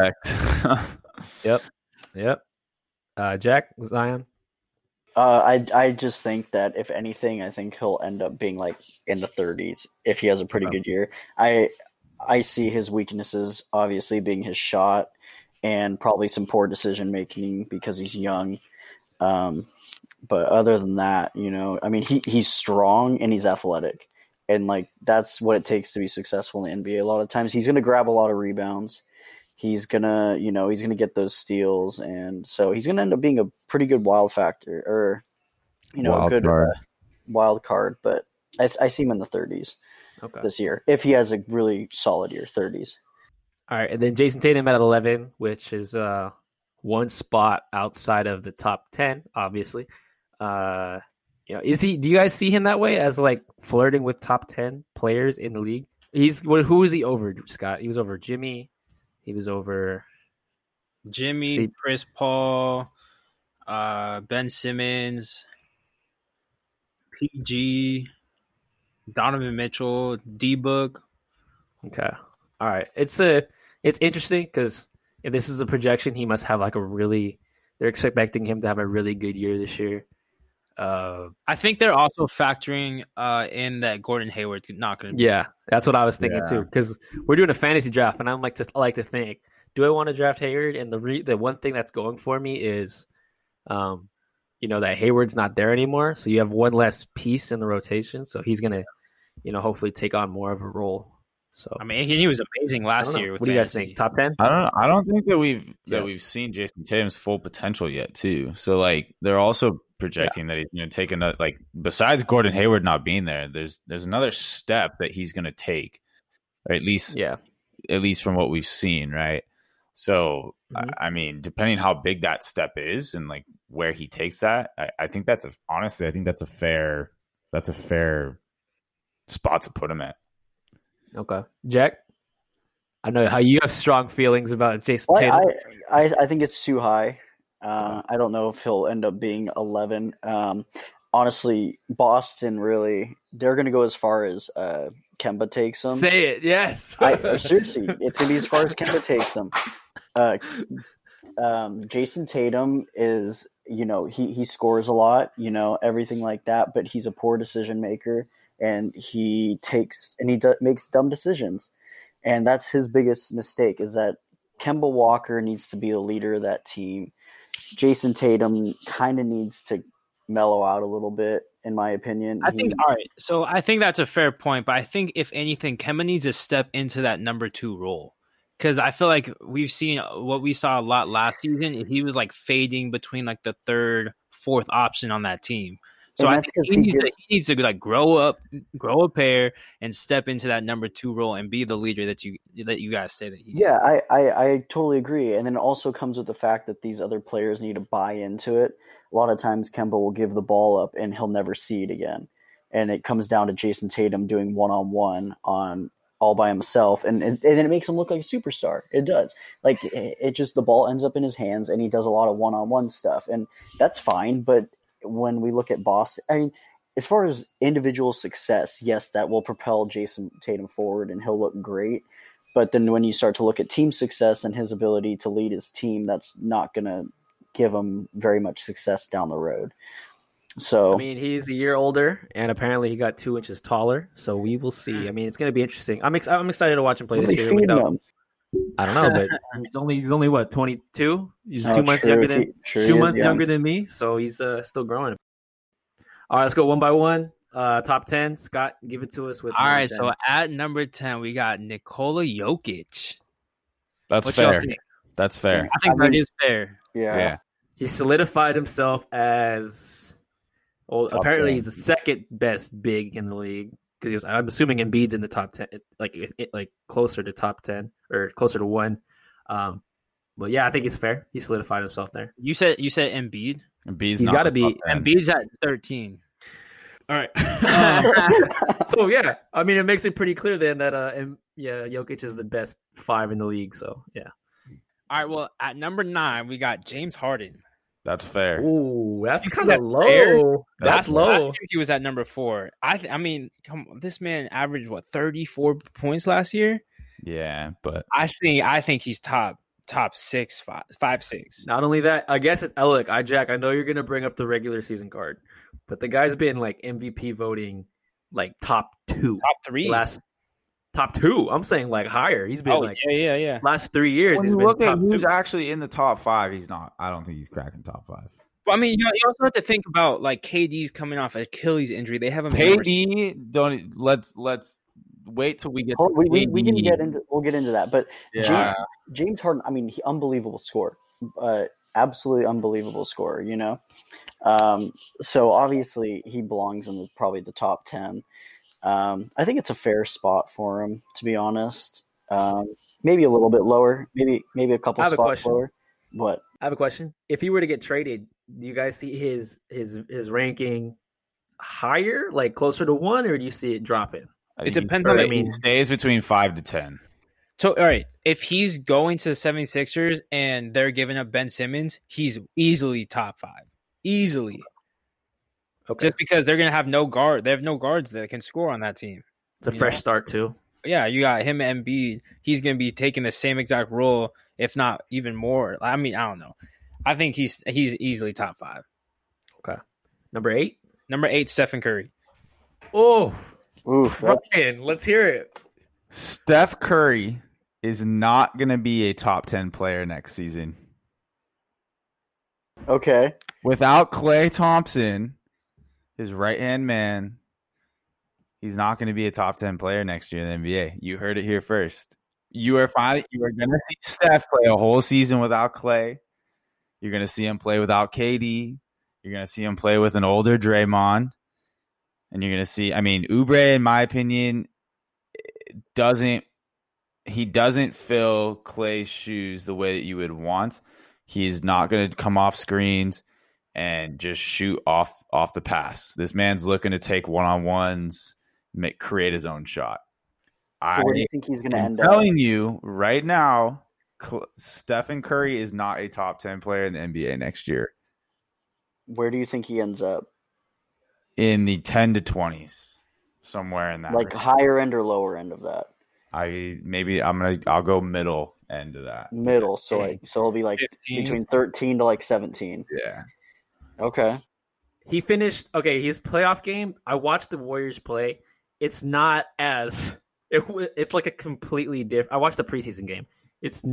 Yep. Jack, Zion? I just think that if anything, I think he'll end up being like in the 30s if he has a pretty good year. I see his weaknesses obviously being his shot and probably some poor decision making because he's young. But other than that, I mean, he's strong and he's athletic. And, that's what it takes to be successful in the NBA. A lot of times he's going to grab a lot of rebounds. He's going to, he's going to get those steals. And so he's going to end up being a pretty good wild factor or, wild card. But I see him in the 30s this year if he has a really solid year, 30s. All right. And then Jayson Tatum at 11, which is one spot outside of the top 10, obviously. Do you guys see him that way as like flirting with top 10 players in the league? Who is he over, Scott? He was over Jimmy. He was over Chris Paul, Ben Simmons, PG, Donovan Mitchell, D-Book. Okay. All right. It's interesting because if this is a projection, he must have they're expecting him to have a really good year this year. I think they're also factoring in that Gordon Hayward's not going to be. Yeah, that's what I was thinking too. Because we're doing a fantasy draft, and I like to think, do I want to draft Hayward? And the one thing that's going for me is, that Hayward's not there anymore, so you have one less piece in the rotation. So he's going to, hopefully take on more of a role. So I mean, he was amazing last year. What do you guys think? Top 10? I don't think that we've seen Jayson Tatum's full potential yet, too. So they're also projecting that he's going to take another. Besides Gordon Hayward not being there, there's another step that he's going to take, or at least from what we've seen, right? So I mean, depending how big that step is and where he takes that, I think that's a fair spot to put him at. Okay, Jack. I know how you have strong feelings about Jayson Tatum. I think it's too high. I don't know if he'll end up being 11. Honestly, Boston really—they're going to go as far as Kemba takes them. Say it, yes. Seriously, it's going to be as far as Kemba takes them. Jayson Tatum is, he scores a lot, everything like that, but he's a poor decision maker. And he makes dumb decisions, and that's his biggest mistake. Is that Kemba Walker needs to be the leader of that team. Jayson Tatum kind of needs to mellow out a little bit, in my opinion. All right. So I think that's a fair point, but I think if anything, Kemba needs to step into that number 2 role because I feel like we've seen what we saw a lot last season. And he was fading between the 3rd, 4th option on that team. So I think he needs to grow a pair and step into that number 2 role and be the leader that you guys say that he is. Yeah, I totally agree. And then it also comes with the fact that these other players need to buy into it. A lot of times Kemba will give the ball up and he'll never see it again. And it comes down to Jayson Tatum doing one-on-one on all by himself. And then it makes him look like a superstar. It does. The ball ends up in his hands and he does a lot of one-on-one stuff. And that's fine, but when we look at Boston, I mean, as far as individual success, yes, that will propel Jayson Tatum forward and he'll look great. But then when you start to look at team success and his ability to lead his team, that's not going to give him very much success down the road. So I mean, he's a year older, and apparently he got 2 inches taller. So we will see. I mean, it's going to be interesting. I'm excited to watch him play this year. I don't know, but he's only what, 22? He's 2 months younger than 2 months younger than me, so he's still growing. All right, let's go one by one. Top 10. Scott, give it to us with. All right, 10. So at number 10, we got Nikola Jokic. That's fair. I think that is fair. Yeah. He solidified himself as apparently 10. He's the second best big in the league. Because I'm assuming Embiid's in the top 10, like closer to top 10 or closer to one. But yeah, I think it's fair. He solidified himself there. You said Embiid. He's got to be. Embiid's at 13. All right. So yeah, I mean, it makes it pretty clear then that Jokic is the best five in the league. So yeah. All right. Well, at number 9, we got James Harden. That's fair. Ooh, that's kind of low. Fair. That's low. I think he was at number 4. I mean, come on, this man averaged 34 points last year. Yeah, but I think he's top 5, 6. Not only that, I guess it's look. Jack, I know you're gonna bring up the regular season card, but the guy's been like MVP voting, like top 2. I'm saying like higher. He's been yeah. Last 3 years, he's been top 2. When you look at who's actually in the top 5, he's not. I don't think he's cracking top 5. Well, I mean, you also have to think about like KD's coming off an Achilles injury. They haven't. KD, don't let's wait till we get. We'll get into that. But yeah. James Harden, I mean, unbelievable scorer. Absolutely unbelievable scorer. You know, so obviously he belongs in probably the top 10. I think it's a fair spot for him, to be honest. Maybe a little bit lower, maybe a couple spots lower. But I have a question: if he were to get traded, do you guys see his ranking higher, like closer to 1, or do you see it dropping? It depends on. I mean, he stays between 5 to 10. So, all right, if he's going to the 76ers and they're giving up Ben Simmons, he's easily top 5, easily. Okay. Just because they're going to have no guard. They have no guards that can score on that team. It's a fresh start, too. Yeah, you got him and Embiid. He's going to be taking the same exact role, if not even more. I mean, I don't know. I think he's easily top 5. Okay. Number 8, Stephen Curry. Oh, man, let's hear it. Steph Curry is not going to be a top 10 player next season. Okay. Without Klay Thompson, his right-hand man, he's not going to be a top 10 player next year in the NBA. You heard it here first. You are going to see Steph play a whole season without Klay. You're going to see him play without KD. You're going to see him play with an older Draymond. And you're going to see, I mean, Oubre, in my opinion, doesn't fill Klay's shoes the way that you would want. He's not going to come off screens and just shoot off the pass. This man's looking to take one-on-ones, create his own shot. So where do you think he's going to end up? I'm telling you right now, Stephen Curry is not a top 10 player in the NBA next year. Where do you think he ends up? In the 10 to 20s, somewhere in that. Like range. Higher end or lower end of that? I'll go middle end of that. Middle, so he'll be like 15. Between 13 to like 17. Yeah. Okay. He finished his playoff game. I watched the Warriors play. It's not as it's like a completely different. I watched the preseason game. It's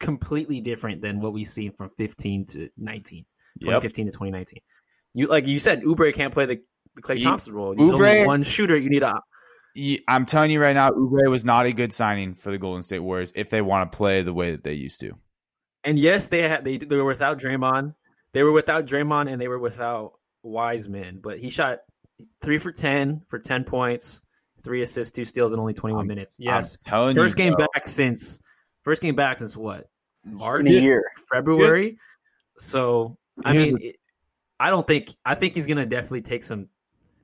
completely different than what we've seen from 15 to 19. 2015 to 2019. You like you said, Oubre can't play the Klay Thompson role. He's only one shooter. You need I'm telling you right now, Oubre was not a good signing for the Golden State Warriors if they want to play the way that they used to. And yes, they were without Draymond. They were without Draymond and they were without Wiseman, but he shot 3 for 10 for 10 points, 3 assists, 2 steals in only 21 minutes. Yes, first game back since what? March, February. So I mean, I think he's gonna definitely take some.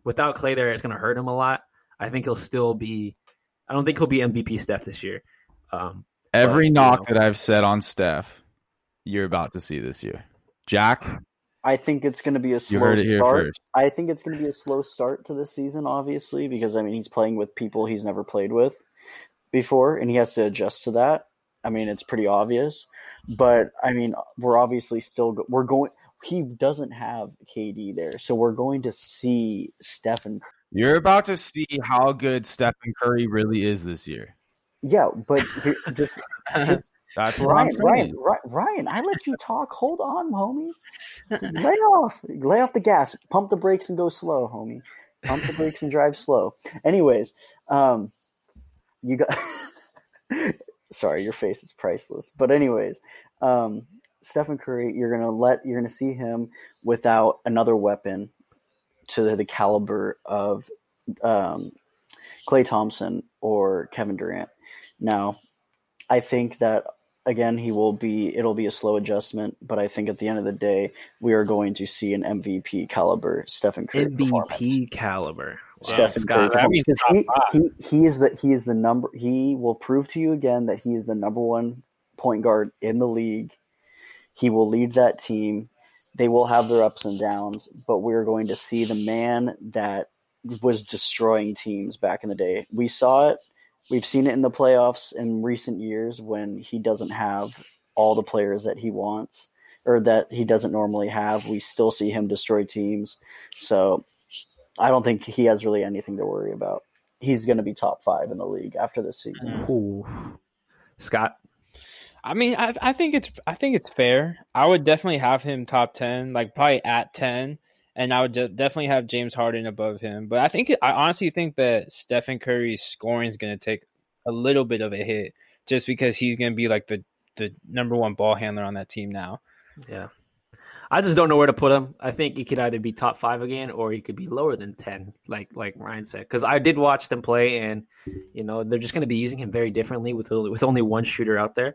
Without Klay there, it's gonna hurt him a lot. I think he'll still be. I don't think he'll be MVP Steph this year. Every knock that I've said on Steph, you're about to see this year. Jack, I think it's going to be a slow start. I think it's going to be a slow start to this season, obviously, because I mean he's playing with people he's never played with before, and he has to adjust to that. I mean, it's pretty obvious, But I mean, we're obviously still we're going. He doesn't have KD there, so we're going to see Stephen Curry. You're about to see how good Stephen Curry really is this year. Yeah, but just that's what I'm saying. Ryan, I let you talk. Hold on, homie. Lay off the gas. Pump the brakes and go slow, homie. Pump the brakes and drive slow. Anyways, you got. Sorry, your face is priceless. But anyways, Stephen Curry, you're gonna see him without another weapon to the caliber of Klay Thompson or Kevin Durant. Now, I think that again it'll be a slow adjustment, but I think at the end of the day, we are going to see an MVP caliber Stephen Curry performance. MVP caliber. Wow, Stephen Curry, he is the number. He will prove to you again that he is the number one point guard in the league. He will lead that team. They will have their ups and downs, but we're going to see the man that was destroying teams back in the day. We saw it. We've seen it in the playoffs in recent years when he doesn't have all the players that he wants or that he doesn't normally have. We still see him destroy teams. So I don't think he has really anything to worry about. He's going to be top 5 in the league after this season. Ooh. Scott? I mean, I think it's fair. I would definitely have him top 10, like probably at 10, and I would definitely have James Harden above him. But I honestly think that Stephen Curry's scoring is going to take a little bit of a hit just because he's going to be like the number one ball handler on that team now. Yeah. I just don't know where to put him. I think he could either be top 5 again or he could be lower than 10, like Ryan said. Because I did watch them play, and you know they're just going to be using him very differently with only one shooter out there.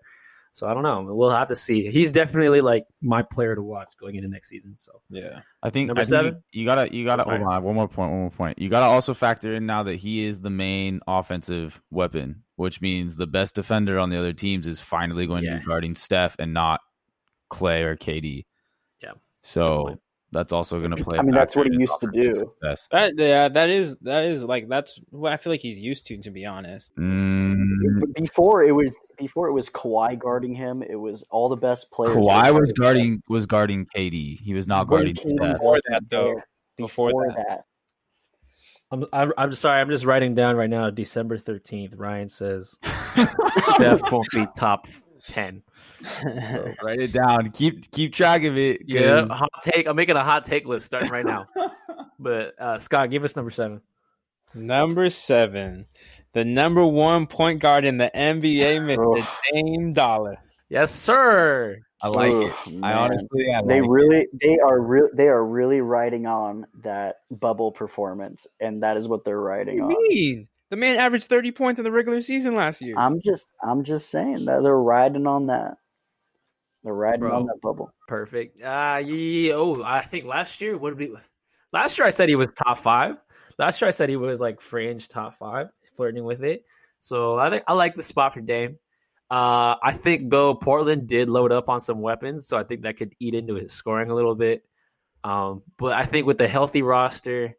So I don't know. We'll have to see. He's definitely like my player to watch going into next season. So yeah, I think number 7. You gotta. Hold on. One more point. You gotta also factor in now that he is the main offensive weapon, which means the best defender on the other teams is finally going to be guarding Steph and not Clay or KD. Yeah. So that's also going to play. I mean, that's what he used to do. That's what I feel like he's used to be honest. Before it was Kawhi guarding him. It was all the best players. Kawhi was guarding KD. He was not guarding Steph. Before that. I'm sorry. I'm just writing down right now. December 13th. Ryan says Steph won't be top 10. So write it down. Keep track of it. Yeah, hot take. I'm making a hot take list starting right now. But Scott, give us number 7. Number 7, the number one point guard in the NBA, Mr. Dame Dollar. Yes, sir. I like it. Man. They are really riding on that bubble performance, and that is what they're riding on. What do you mean? The man averaged 30 points in the regular season last year. I'm just saying that they're riding on that. They're riding on that bubble. Perfect. Yeah. Oh, I think last year I said he was top 5. Last year I said he was like fringe top 5, flirting with it. So I think I like the spot for Dame. I think though Portland did load up on some weapons, so I think that could eat into his scoring a little bit. But I think with the healthy roster.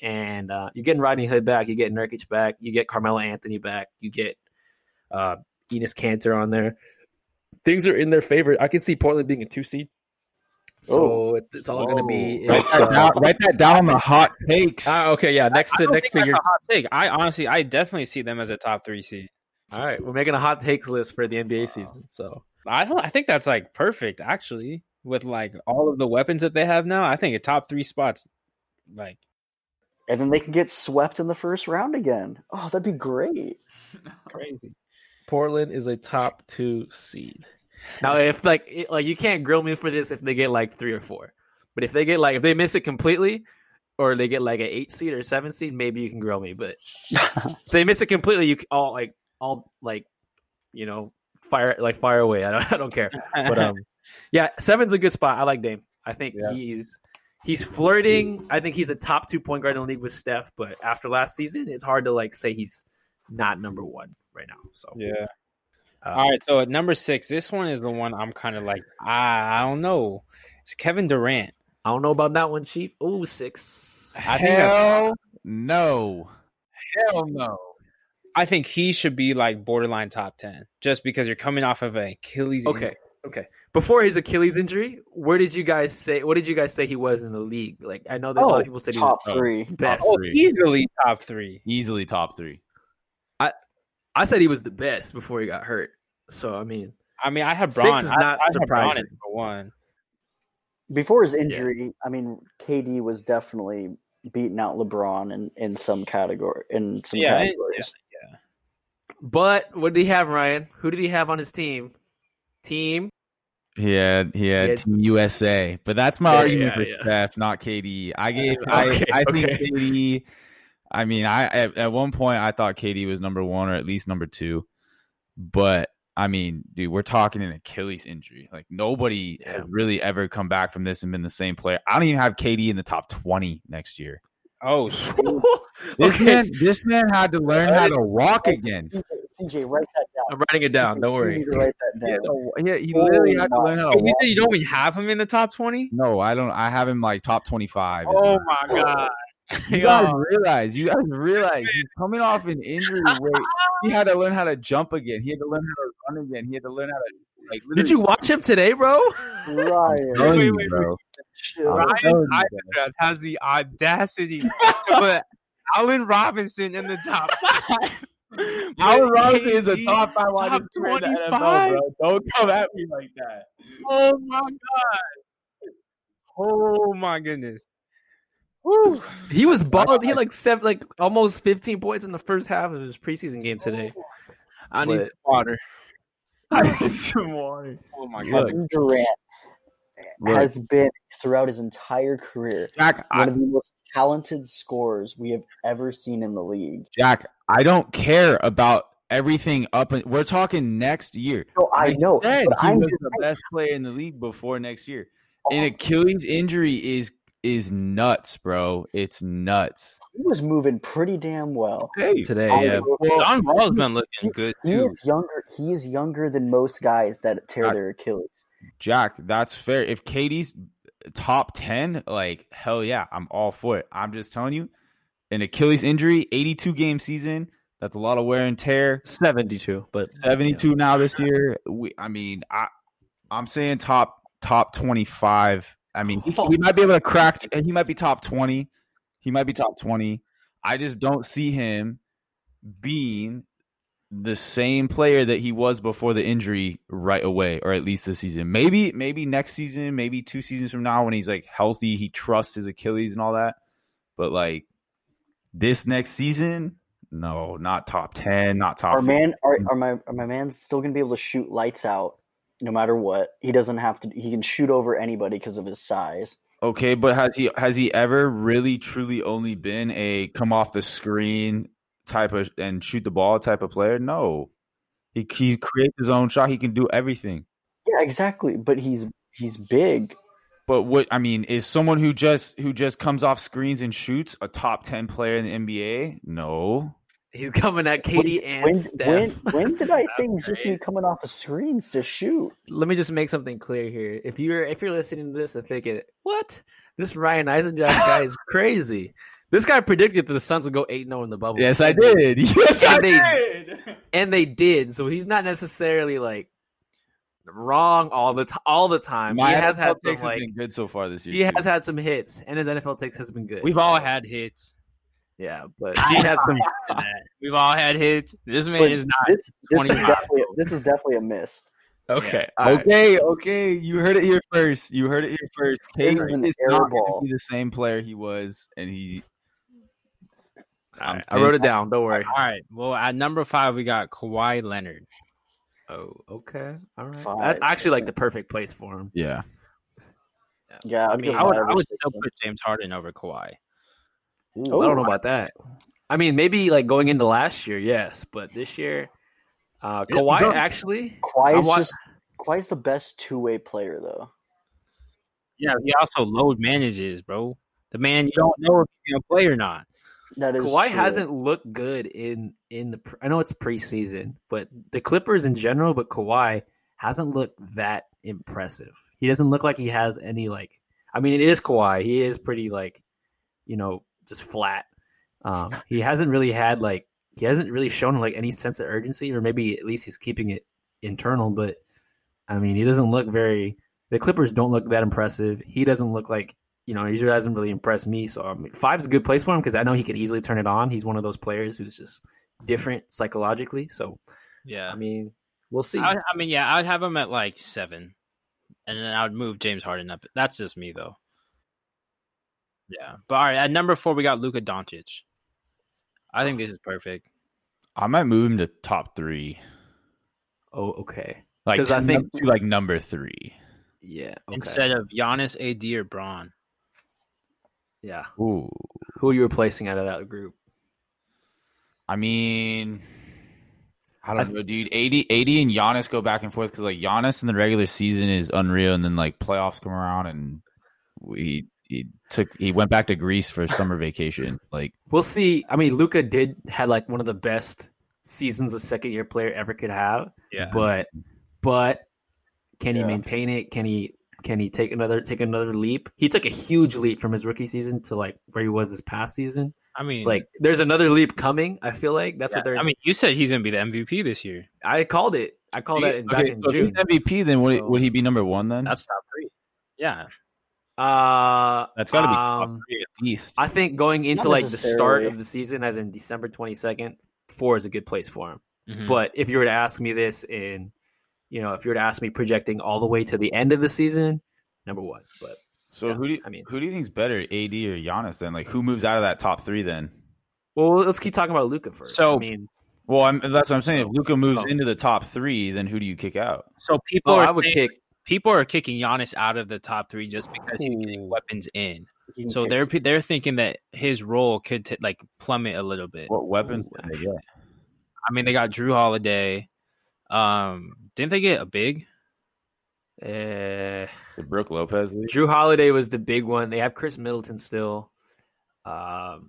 And you're getting Rodney Hood back. You get Nurkic back. You get Carmelo Anthony back. You get Enes Kanter on there. Things are in their favor. I can see Portland being a 2 seed. So it's all going to be. Write that down on the hot takes. Okay, yeah. Next to your hot take. I definitely see them as a top 3 seed. All right, we're making a hot takes list for the NBA season. So I think that's like perfect actually with like all of the weapons that they have now. I think a top 3 spots like. And then they can get swept in the first round again. Oh, that'd be great. Crazy. Portland is a top 2 seed. Now, if like you can't grill me for this if they get like 3 or 4. But if they get like if they miss it completely or they get like an 8 seed or 7 seed, maybe you can grill me. But if they miss it completely, you fire away. I don't care. But yeah, 7's a good spot. I like Dame. I think he's flirting. I think he's a top 2 point guard in the league with Steph, but after last season, it's hard to like say he's not number 1 right now. So yeah. All right. So at number 6, this one is the one I'm kind of like I don't know. It's Kevin Durant. I don't know about that one, Chief. Ooh, 6. Hell no. I think he should be like borderline top 10 just because you're coming off of an Achilles. Okay. Okay. Before his Achilles injury, what did you guys say he was in the league? Like, I know that a lot of people said he was top three. Easily top three. I said he was the best before he got hurt. So, I mean, I had Bron. Six is not surprising. For one. Before his injury, yeah. I mean, KD was definitely beating out LeBron in some category. In some categories. Yeah. But what did he have, Ryan? Who did he have on his team? He had Team USA. But that's my argument for Steph, not KD. I think KD. I mean, at one point I thought KD was number one or at least number two. But I mean, dude, we're talking an Achilles injury. Like, nobody has really ever come back from this and been the same player. I don't even have KD in the top 20 next year. Oh, this man had to learn how to walk again. CJ, write that down. I'm writing it down. Don't worry. You need to write that down. Yeah, he literally had to learn how to walk. You said you don't even have him in the top 20? No, I don't. I have him like top 25. Oh my god. You guys realize he's coming off an injury where he had to learn how to jump again. He had to learn how to run again. He had to learn how to like. Did you watch him today, bro? Ryan, Ryan Eisenberg has the audacity to put Allen Robinson in the top 5. Allen Robinson is a top 5 wide receiver in the NFL, bro. Don't come at me like that. Oh my god. Oh my goodness. Woo. He was balled. He had almost 15 points in the first half of his preseason game today. I need some water. Oh my god! Kevin Durant has been throughout his entire career one of the most talented scorers we have ever seen in the league. Jack, I don't care about everything up. We're talking next year. No, I know. He was the best player in the league before next year. An Achilles injury is nuts, bro. It's nuts. He was moving pretty damn well today. Yeah, John Wall's been looking good too. He's younger than most guys that tear their Achilles. Jack, that's fair. If KD's top 10, like, hell yeah, I'm all for it. I'm just telling you, an Achilles injury, 82 game season. That's a lot of wear and tear. 72 now this year. I'm saying top 25. I mean, he might be able to crack. He might be top 20. I just don't see him being the same player that he was before the injury right away, or at least this season. Maybe next season, maybe 2 seasons from now when he's like healthy, he trusts his Achilles and all that. But like this next season, no, not top 10, not top 5. Are my man's still gonna be able to shoot lights out? No matter what, he doesn't have to. He can shoot over anybody because of his size. Okay, but has he ever really truly only been a come off the screen type of and shoot the ball type of player? No, he creates his own shot. He can do everything. Yeah, exactly. But he's big. But what I mean is someone who just comes off screens and shoots a top 10 player in the NBA? No. He's coming at KD and Steph. When did I say he's just coming off of screens to shoot? Let me just make something clear here. If you're listening to this and thinking, what? This Ryan Eisenjack guy is crazy. This guy predicted that the Suns would go 8-0 in the bubble. Yes, I did. And they did. So he's not necessarily like wrong all the time. My NFL takes have been good so far this year. He has had some hits, and his NFL takes has been good. We've all had hits. Yeah, but he had some. We've all had hits. This man is not. This is definitely a miss. Okay. Yeah. Okay. You heard it here first. KD is not going to be the same player he was, and he. Right. I wrote it down. Don't worry. All right. Well, at number 5, we got Kawhi Leonard. Oh, okay. All right. 5. That's actually like the perfect place for him. Yeah. Yeah. I would still put James Harden over Kawhi. Ooh, I don't know about that. I mean, maybe like going into last year, yes, but this year, Kawhi's the best two-way player, though. Yeah, he also load manages, bro. The man, you don't know if he's gonna play or not. That is Kawhi true. Hasn't looked good in the. I know it's preseason, but the Clippers in general, but Kawhi hasn't looked that impressive. He doesn't look like he has any like. I mean, it is Kawhi. He is pretty like, you know. Just flat. He hasn't really shown like any sense of urgency, or maybe at least he's keeping it internal. But I mean, he doesn't look very – the Clippers don't look that impressive. He doesn't look like – you know, he hasn't really impressed me. So, I mean, 5's a good place for him because I know he could easily turn it on. He's one of those players who's just different psychologically. So, yeah, I mean, we'll see. I would have him at like 7. And then I would move James Harden up. That's just me, though. Yeah. But all right, at number 4, we got Luka Doncic. I think this is perfect. I might move him to top 3. Oh, okay. Like, I think to like number 3. Yeah. Okay. Instead of Giannis, AD, or Bron. Yeah. Ooh. Who are you replacing out of that group? I mean, I don't know, dude. AD and Giannis go back and forth because like Giannis in the regular season is unreal, and then like playoffs come around and he went back to Greece for summer vacation. Like, we'll see. I mean, Luka had like one of the best seasons a second year player ever could have. Yeah. But can he maintain it? Can he take another leap? He took a huge leap from his rookie season to like where he was this past season. I mean, like, there's another leap coming. I feel like that's what they're. I mean, you said he's gonna be the MVP this year. I called it. I called that. In June. If he's MVP, then would he be number 1? Then that's top 3. Yeah. That's got to be top 3 at least. I think going into like the start of the season, as in December 22nd, 4 is a good place for him. Mm-hmm. But if you were to ask me this, if you were to ask me projecting all the way to the end of the season, number 1. But. So who do you think's better, AD or Giannis? Then, like, who moves out of that top 3? Then, well, let's keep talking about Luka first. So, I mean, that's what I'm saying. If Luka moves into the top 3, then who do you kick out? So people are kicking Giannis out of the top 3 just because he's getting weapons in. So they're thinking that his role could like plummet a little bit. What weapons did they get? I mean, they got Jrue Holiday. Didn't they get a big? The Brooke Lopez league? Jrue Holiday was the big one. They have Chris Middleton still. They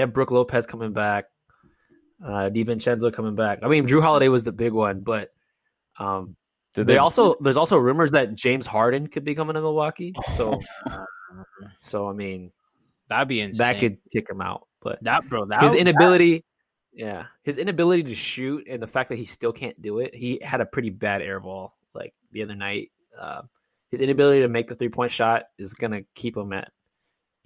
have Brooke Lopez coming back. DiVincenzo coming back. I mean, Jrue Holiday was the big one, but there's also rumors that James Harden could be coming to Milwaukee. So, I mean, that'd be insane. That could kick him out. But his inability to shoot and the fact that he still can't do it. He had a pretty bad air ball like the other night. His inability to make the 3-point shot is going to keep him at,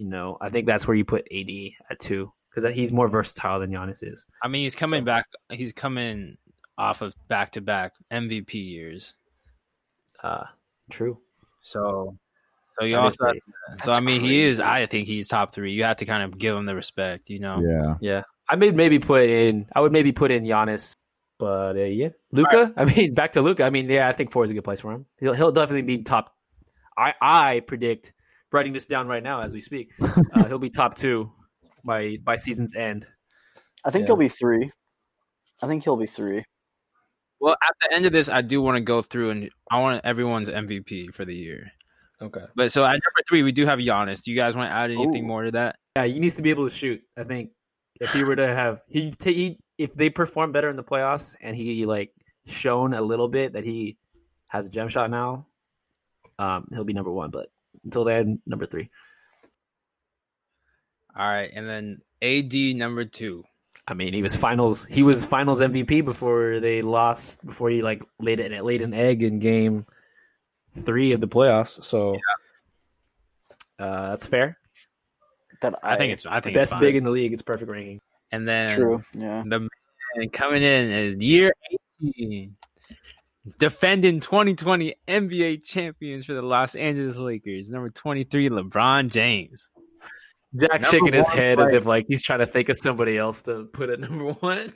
I think that's where you put AD at 2 because he's more versatile than Giannis is. I mean, he's coming back. He's coming off of back-to-back MVP years. True. So you also have to, so I mean, crazy. He is, I think he's top 3. You have to kind of give him the respect, Yeah. Yeah. I would maybe put in Giannis. But Luka. Right. I mean, back to Luka. I mean, I think 4 is a good place for him. He'll definitely be top. I predict, writing this down right now as we speak, he'll be top 2 by season's end. I think he'll be 3. Well, at the end of this, I do want to go through and I want everyone's MVP for the year. Okay. But so at number 3, we do have Giannis. Do you guys want to add anything more to that? Yeah, he needs to be able to shoot. I think if he were to have if they perform better in the playoffs and he like shown a little bit that he has a jump shot now, he'll be number 1. But until then, number 3. All right, and then AD number 2. I mean, he was finals MVP before he like laid an egg in game 3 of the playoffs. So that's fair. I think best big in the league. It's perfect ranking. And then the man coming in is year 18, defending 2020 NBA champions for the Los Angeles Lakers, number 23, LeBron James. Jack shaking his head as if like he's trying to think of somebody else to put at number 1.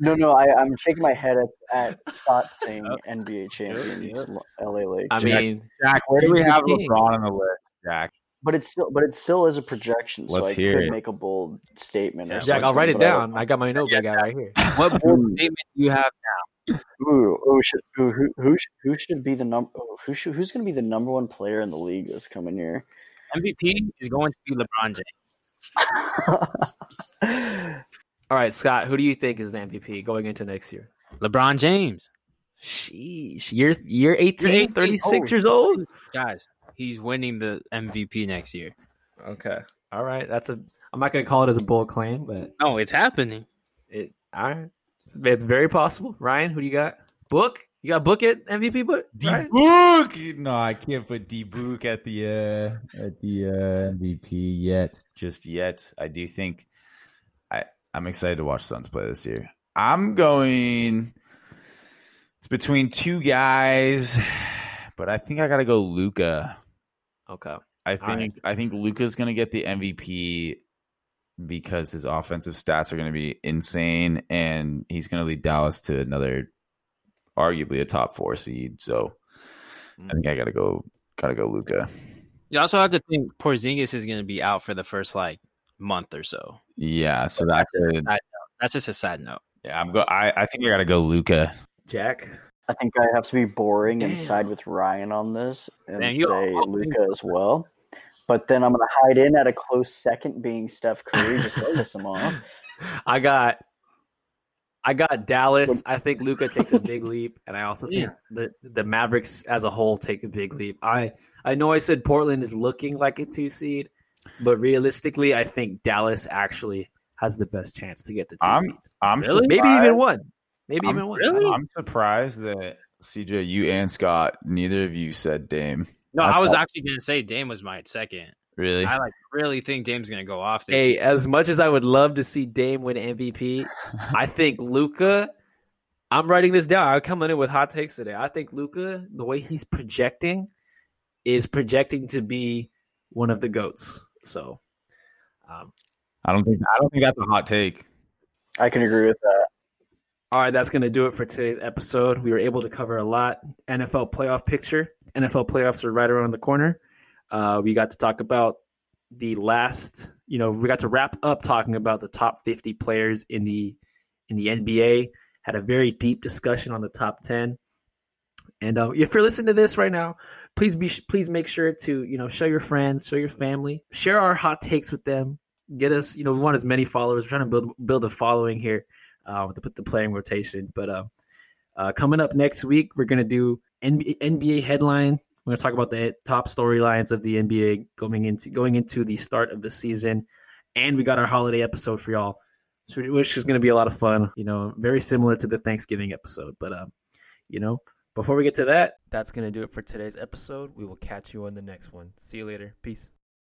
No, I'm shaking my head at Scott saying NBA champions, LA Lakers. I mean, Jack, where do we have LeBron on the list, Jack? But it still is a projection, so I could make a bold statement. Yeah, Jack, I'll write it down. I got my notebook out right here. What bold statement do you have now? Who's going to be the number 1 player in the league this coming year? MVP is going to be LeBron James. All right, Scott, who do you think is the MVP going into next year? LeBron James. Sheesh, year 18, 36 years old, guys. He's winning the MVP next year. Okay. All right. I'm not going to call it as a bold claim, but. No, it's happening. All right. It's very possible. Ryan, who do you got? Book? You got Book it MVP, but D-Book. Right? No, I can't put D-Book at the MVP just yet. I do think I'm excited to watch Suns play this year. I'm going. It's between two guys, but I think I gotta go Luka. Okay, I think Luka's gonna get the MVP because his offensive stats are gonna be insane, and he's gonna lead Dallas to another. Arguably a top four seed, so I think I gotta go Luka. You also have to think Porzingis is going to be out for the first month or so. Yeah, so that's just a side note. Yeah, I think I gotta go Luka. Jack, I think I have to be boring and side with Ryan on this and say Luka as well. But then I'm gonna hide in at a close second, being Steph Curry. Just to piss him off. I got Dallas. I think Luka takes a big leap, and I also think the Mavericks as a whole take a big leap. I know I said Portland is looking like a 2 seed, but realistically, I think Dallas actually has the best chance to get the 2 seed. Maybe even one. Really? I'm surprised that CJ, you and Scott, neither of you said Dame. No, I was actually going to say Dame was my second. Really? I really think Dame's going to go off this year. As much as I would love to see Dame win MVP, I think Luka, I'm writing this down. I'm coming in with hot takes today. I think Luka, the way he's projecting, is projecting to be one of the GOATs. So, I don't think that's a hot take. I can agree with that. All right, that's going to do it for today's episode. We were able to cover a lot. NFL playoff picture. NFL playoffs are right around the corner. We got to talk about the last, we got to wrap up talking about the top 50 players in the NBA. Had a very deep discussion on the top 10. And if you're listening to this right now, please make sure to show your friends, show your family, share our hot takes with them. Get us, we want as many followers. We're trying to build a following here with the playing rotation. But coming up next week, we're gonna do NBA headline. We're going to talk about the top storylines of the NBA going into the start of the season. And we got our holiday episode for y'all, which is going to be a lot of fun, very similar to the Thanksgiving episode. But, before we get to that, that's going to do it for today's episode. We will catch you on the next one. See you later. Peace.